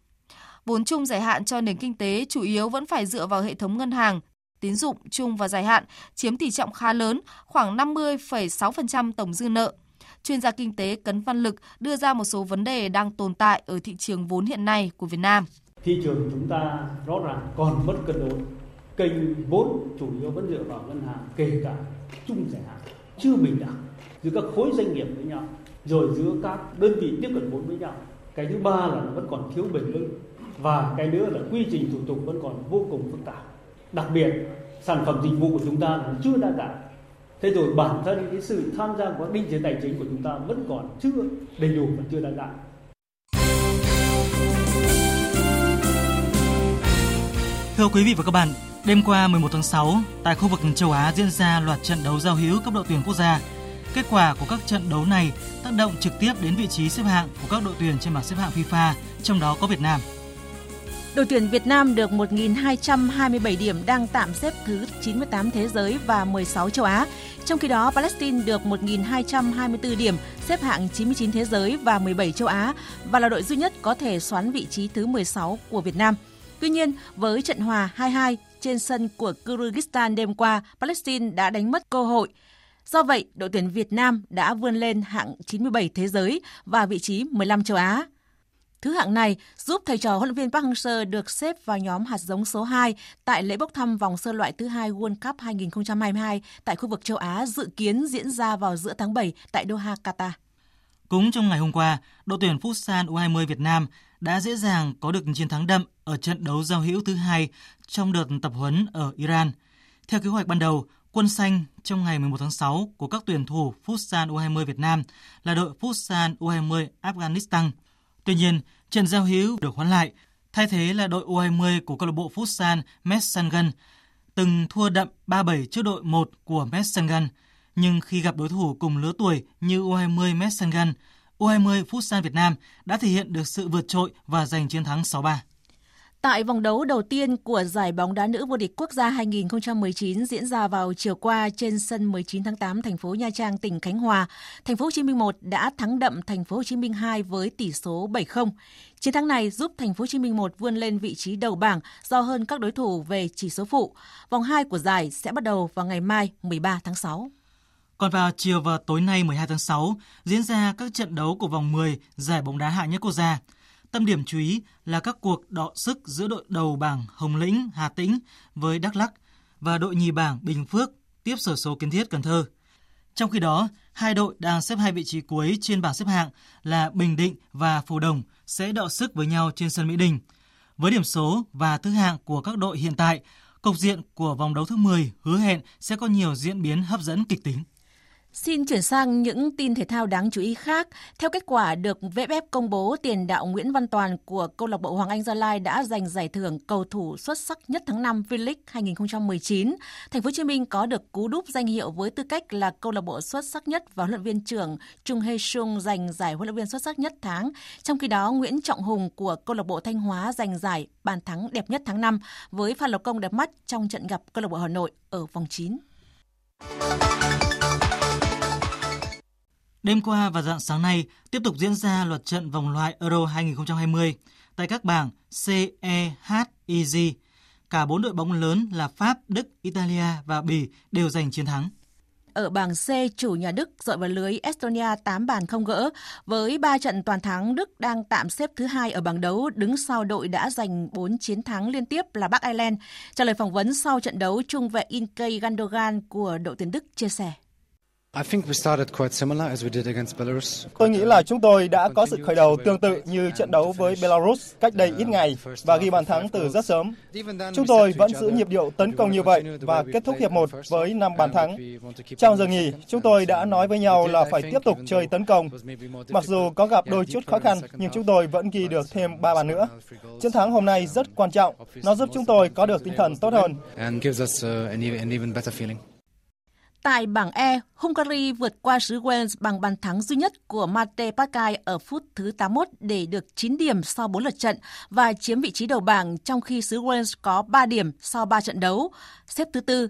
Vốn chung dài hạn cho nền kinh tế chủ yếu vẫn phải dựa vào hệ thống ngân hàng, tín dụng chung và dài hạn chiếm tỷ trọng khá lớn, khoảng 50,6% tổng dư nợ. Chuyên gia kinh tế Cấn Văn Lực đưa ra một số vấn đề đang tồn tại ở thị trường vốn hiện nay của Việt Nam. Thị trường chúng ta rõ ràng còn mất cân đối. Kênh vốn chủ yếu vẫn dựa vào ngân hàng, kể cả chung giải hạn, chưa bình đẳng giữa các khối doanh nghiệp với nhau, rồi giữa các đơn vị tiếp cận vốn với nhau. Cái thứ ba là nó vẫn còn thiếu bền vững, và cái nữa là quy trình thủ tục vẫn còn vô cùng phức tạp. Đặc biệt, sản phẩm dịch vụ của chúng ta là chưa đa dạng. Thế rồi bản thân cái sự tham gia của định chế tài chính của chúng ta vẫn còn chưa đầy đủ và chưa đa dạng. Thưa quý vị và các bạn, đêm qua 11 tháng 6, tại khu vực châu Á diễn ra loạt trận đấu giao hữu cấp độ tuyển quốc gia. Kết quả của các trận đấu này tác động trực tiếp đến vị trí xếp hạng của các đội tuyển trên bảng xếp hạng FIFA, trong đó có Việt Nam. Đội tuyển Việt Nam được 1.227 điểm, đang tạm xếp thứ 98 thế giới và 16 châu Á. Trong khi đó, Palestine được 1.224 điểm, xếp hạng 99 thế giới và 17 châu Á và là đội duy nhất có thể xoán vị trí thứ 16 của Việt Nam. Tuy nhiên, với trận hòa 2-2 trên sân của Kyrgyzstan đêm qua, Palestine đã đánh mất cơ hội. Do vậy, đội tuyển Việt Nam đã vươn lên hạng 97 thế giới và vị trí 15 châu Á. Thứ hạng này giúp thầy trò huấn luyện viên Park Hang-seo được xếp vào nhóm hạt giống số 2 tại lễ bốc thăm vòng sơ loại thứ 2 World Cup 2022 tại khu vực châu Á dự kiến diễn ra vào giữa tháng 7 tại Doha, Qatar. Cũng trong ngày hôm qua, đội tuyển Futsal U20 Việt Nam đã dễ dàng có được chiến thắng đậm ở trận đấu giao hữu thứ 2 trong đợt tập huấn ở Iran. Theo kế hoạch ban đầu, quân xanh trong ngày 11 tháng 6 của các tuyển thủ Futsal U20 Việt Nam là đội Futsal U20 Afghanistan. Tuy nhiên, trận giao hữu được hoãn lại, thay thế là đội U20 của câu lạc bộ Futsal Messangan, từng thua đậm 3-7 trước đội 1 của Messangan. Nhưng khi gặp đối thủ cùng lứa tuổi như U20 Messangan, U20 Futsal Việt Nam đã thể hiện được sự vượt trội và giành chiến thắng 6-3. Tại vòng đấu đầu tiên của giải bóng đá nữ vô địch quốc gia 2019 diễn ra vào chiều qua trên sân 19 tháng 8 thành phố Nha Trang, tỉnh Khánh Hòa, Thành phố Hồ Chí Minh 1 đã thắng đậm Thành phố Hồ Chí Minh 2 với tỷ số 7-0. Chiến thắng này giúp Thành phố Hồ Chí Minh 1 vươn lên vị trí đầu bảng do hơn các đối thủ về chỉ số phụ. Vòng 2 của giải sẽ bắt đầu vào ngày mai 13 tháng 6. Còn vào chiều và tối nay 12 tháng 6 diễn ra các trận đấu của vòng 10 giải bóng đá hạng nhất quốc gia. Tâm điểm chú ý là các cuộc đọ sức giữa đội đầu bảng Hồng Lĩnh Hà Tĩnh với Đắk Lắk và đội nhì bảng Bình Phước tiếp xở số Kiến Thiết Cần Thơ. Trong khi đó, hai đội đang xếp hai vị trí cuối trên bảng xếp hạng là Bình Định và Phù Đồng sẽ đọ sức với nhau trên sân Mỹ Đình. Với điểm số và thứ hạng của các đội hiện tại, cục diện của vòng đấu thứ 10 hứa hẹn sẽ có nhiều diễn biến hấp dẫn kịch tính. Xin chuyển sang những tin thể thao đáng chú ý khác. Theo kết quả được VFF công bố, tiền đạo Nguyễn Văn Toàn của câu lạc bộ Hoàng Anh Gia Lai đã giành giải thưởng cầu thủ xuất sắc nhất tháng 5 V-League 2019. Thành phố Hồ Chí Minh có được cú đúp danh hiệu với tư cách là câu lạc bộ xuất sắc nhất và huấn luyện viên trưởng Chung Hae Sung giành giải huấn luyện viên xuất sắc nhất tháng. Trong khi đó, Nguyễn Trọng Hùng của câu lạc bộ Thanh Hóa giành giải bàn thắng đẹp nhất tháng 5 với pha lập công đẹp mắt trong trận gặp câu lạc bộ Hà Nội ở vòng 9. Đêm qua và rạng sáng nay tiếp tục diễn ra loạt trận vòng loại Euro 2020 tại các bảng C, E, H, I, G. Cả 4 đội bóng lớn là Pháp, Đức, Italia và Bỉ đều giành chiến thắng. Ở bảng C, chủ nhà Đức dội vào lưới Estonia 8 bàn không gỡ. Với 3 trận toàn thắng, Đức đang tạm xếp thứ 2 ở bảng đấu, đứng sau đội đã giành 4 chiến thắng liên tiếp là Bắc Ireland. Trả lời phỏng vấn sau trận đấu, trung vệ Ilkay Gundogan của đội tuyển Đức chia sẻ. Tôi nghĩ là chúng tôi đã có sự khởi đầu tương tự như trận đấu với Belarus cách đây ít ngày và ghi bàn thắng từ rất sớm. Chúng tôi vẫn giữ nhịp điệu tấn công như vậy và kết thúc hiệp 1 với 5 bàn thắng. Trong giờ nghỉ, chúng tôi đã nói với nhau là phải tiếp tục chơi tấn công. Mặc dù có gặp đôi chút khó khăn, nhưng chúng tôi vẫn ghi được thêm 3 bàn nữa. Chiến thắng hôm nay rất quan trọng. Nó giúp chúng tôi có được tinh thần tốt hơn. Tại bảng E, Hungary vượt qua xứ Wales bằng bàn thắng duy nhất của Mate Pakai ở phút thứ 81 để được 9 điểm sau 4 lượt trận và chiếm vị trí đầu bảng, trong khi xứ Wales có 3 điểm sau 3 trận đấu, xếp thứ 4.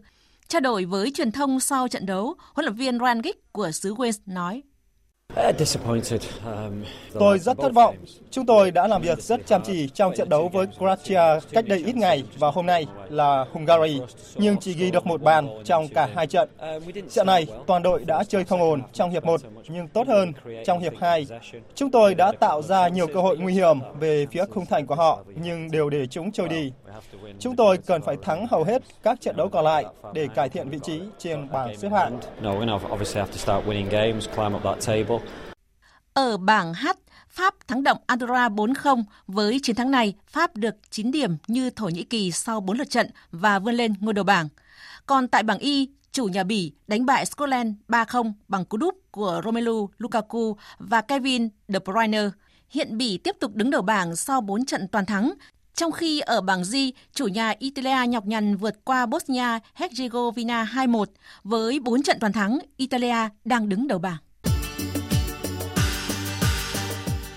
Trao đổi với truyền thông sau trận đấu, huấn luyện viên Rangnick của xứ Wales nói: Tôi rất thất vọng. Chúng tôi đã làm việc rất chăm chỉ trong trận đấu với Croatia cách đây ít ngày và hôm nay là Hungary, nhưng chỉ ghi được 1 bàn trong cả 2 trận. Trận này, toàn đội đã chơi không ổn trong hiệp 1, nhưng tốt hơn trong hiệp 2. Chúng tôi đã tạo ra nhiều cơ hội nguy hiểm về phía khung thành của họ, nhưng đều để chúng trôi đi. Chúng tôi cần phải thắng hầu hết các trận đấu còn lại để cải thiện vị trí trên bảng xếp hạng. Ở bảng H, Pháp thắng động Andorra 4-0. Với chiến thắng này, Pháp được 9 điểm như Thổ Nhĩ Kỳ sau 4 lượt trận và vươn lên ngôi đầu bảng. Còn tại bảng Y, chủ nhà Bỉ đánh bại Scotland 3-0 bằng cú đúp của Romelu Lukaku và Kevin De Bruyne. Hiện Bỉ tiếp tục đứng đầu bảng sau 4 trận toàn thắng. Trong khi ở bảng G, chủ nhà Italia nhọc nhằn vượt qua Bosnia Herzegovina 2-1. Với 4 trận toàn thắng, Italia đang đứng đầu bảng.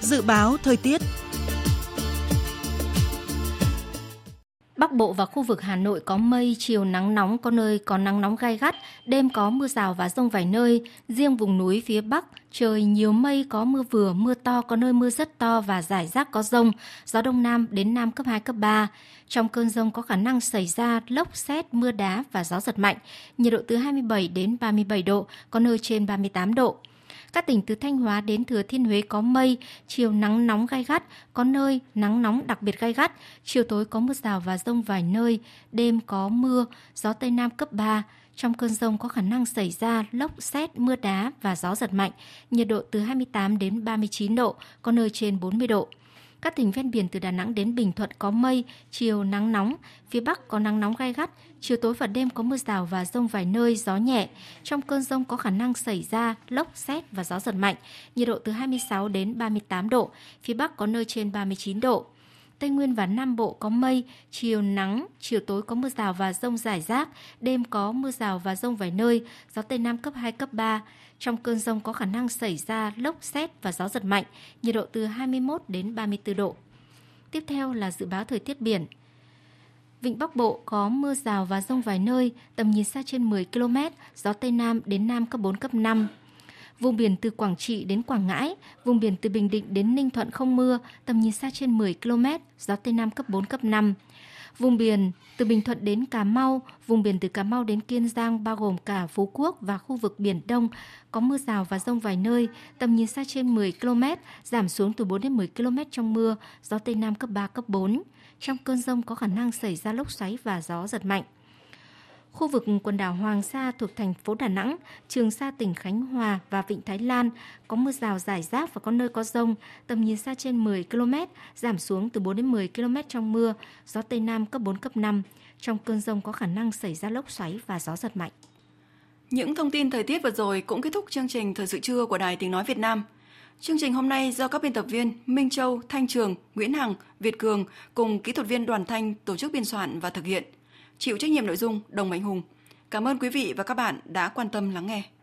Dự báo thời tiết. Bắc Bộ và khu vực Hà Nội có mây, chiều nắng nóng, có nơi có nắng nóng gay gắt, đêm có mưa rào và dông vài nơi. Riêng vùng núi phía Bắc, trời nhiều mây, có mưa vừa, mưa to, có nơi mưa rất to và rải rác có dông, gió Đông Nam đến Nam cấp 2, cấp 3. Trong cơn dông có khả năng xảy ra lốc, sét, mưa đá và gió giật mạnh, nhiệt độ từ 27 đến 37 độ, có nơi trên 38 độ. Các tỉnh từ Thanh Hóa đến Thừa Thiên Huế có mây, chiều nắng nóng gay gắt, có nơi nắng nóng đặc biệt gay gắt, chiều tối có mưa rào và dông vài nơi, đêm có mưa, gió Tây Nam cấp 3. Trong cơn dông có khả năng xảy ra lốc, sét, mưa đá và gió giật mạnh, nhiệt độ từ 28 đến 39 độ, có nơi trên 40 độ. Các tỉnh ven biển từ Đà Nẵng đến Bình Thuận có mây, chiều nắng nóng, phía Bắc có nắng nóng gay gắt, chiều tối và đêm có mưa rào và dông vài nơi, gió nhẹ. Trong cơn dông có khả năng xảy ra lốc, sét và gió giật mạnh, nhiệt độ từ 26 đến 38 độ, phía Bắc có nơi trên 39 độ. Tây Nguyên và Nam Bộ có mây, chiều nắng, chiều tối có mưa rào và dông rải rác, đêm có mưa rào và dông vài nơi, gió Tây Nam cấp 2, cấp 3. Trong cơn dông có khả năng xảy ra lốc, sét và gió giật mạnh, nhiệt độ từ 21 đến 34 độ. Tiếp theo là dự báo thời tiết biển. Vịnh Bắc Bộ có mưa rào và dông vài nơi, tầm nhìn xa trên 10 km, gió Tây Nam đến Nam cấp 4, cấp 5. Vùng biển từ Quảng Trị đến Quảng Ngãi, vùng biển từ Bình Định đến Ninh Thuận không mưa, tầm nhìn xa trên 10 km, gió Tây Nam cấp 4, cấp 5. Vùng biển từ Bình Thuận đến Cà Mau, vùng biển từ Cà Mau đến Kiên Giang bao gồm cả Phú Quốc và khu vực Biển Đông, có mưa rào và dông vài nơi, tầm nhìn xa trên 10 km, giảm xuống từ 4 đến 10 km trong mưa, gió Tây Nam cấp 3, cấp 4. Trong cơn dông có khả năng xảy ra lốc xoáy và gió giật mạnh. Khu vực quần đảo Hoàng Sa thuộc thành phố Đà Nẵng, Trường Sa tỉnh Khánh Hòa và Vịnh Thái Lan có mưa rào rải rác và có nơi có dông, tầm nhìn xa trên 10 km, giảm xuống từ 4 đến 10 km trong mưa, gió Tây Nam cấp 4, cấp 5. Trong cơn dông có khả năng xảy ra lốc xoáy và gió giật mạnh. Những thông tin thời tiết vừa rồi cũng kết thúc chương trình Thời sự trưa của Đài Tiếng Nói Việt Nam. Chương trình hôm nay do các biên tập viên Minh Châu, Thanh Trường, Nguyễn Hằng, Việt Cường cùng kỹ thuật viên Đoàn Thanh tổ chức biên soạn và thực hiện. Chịu trách nhiệm nội dung Đồng Mạnh Hùng. Cảm ơn quý vị và các bạn đã quan tâm lắng nghe.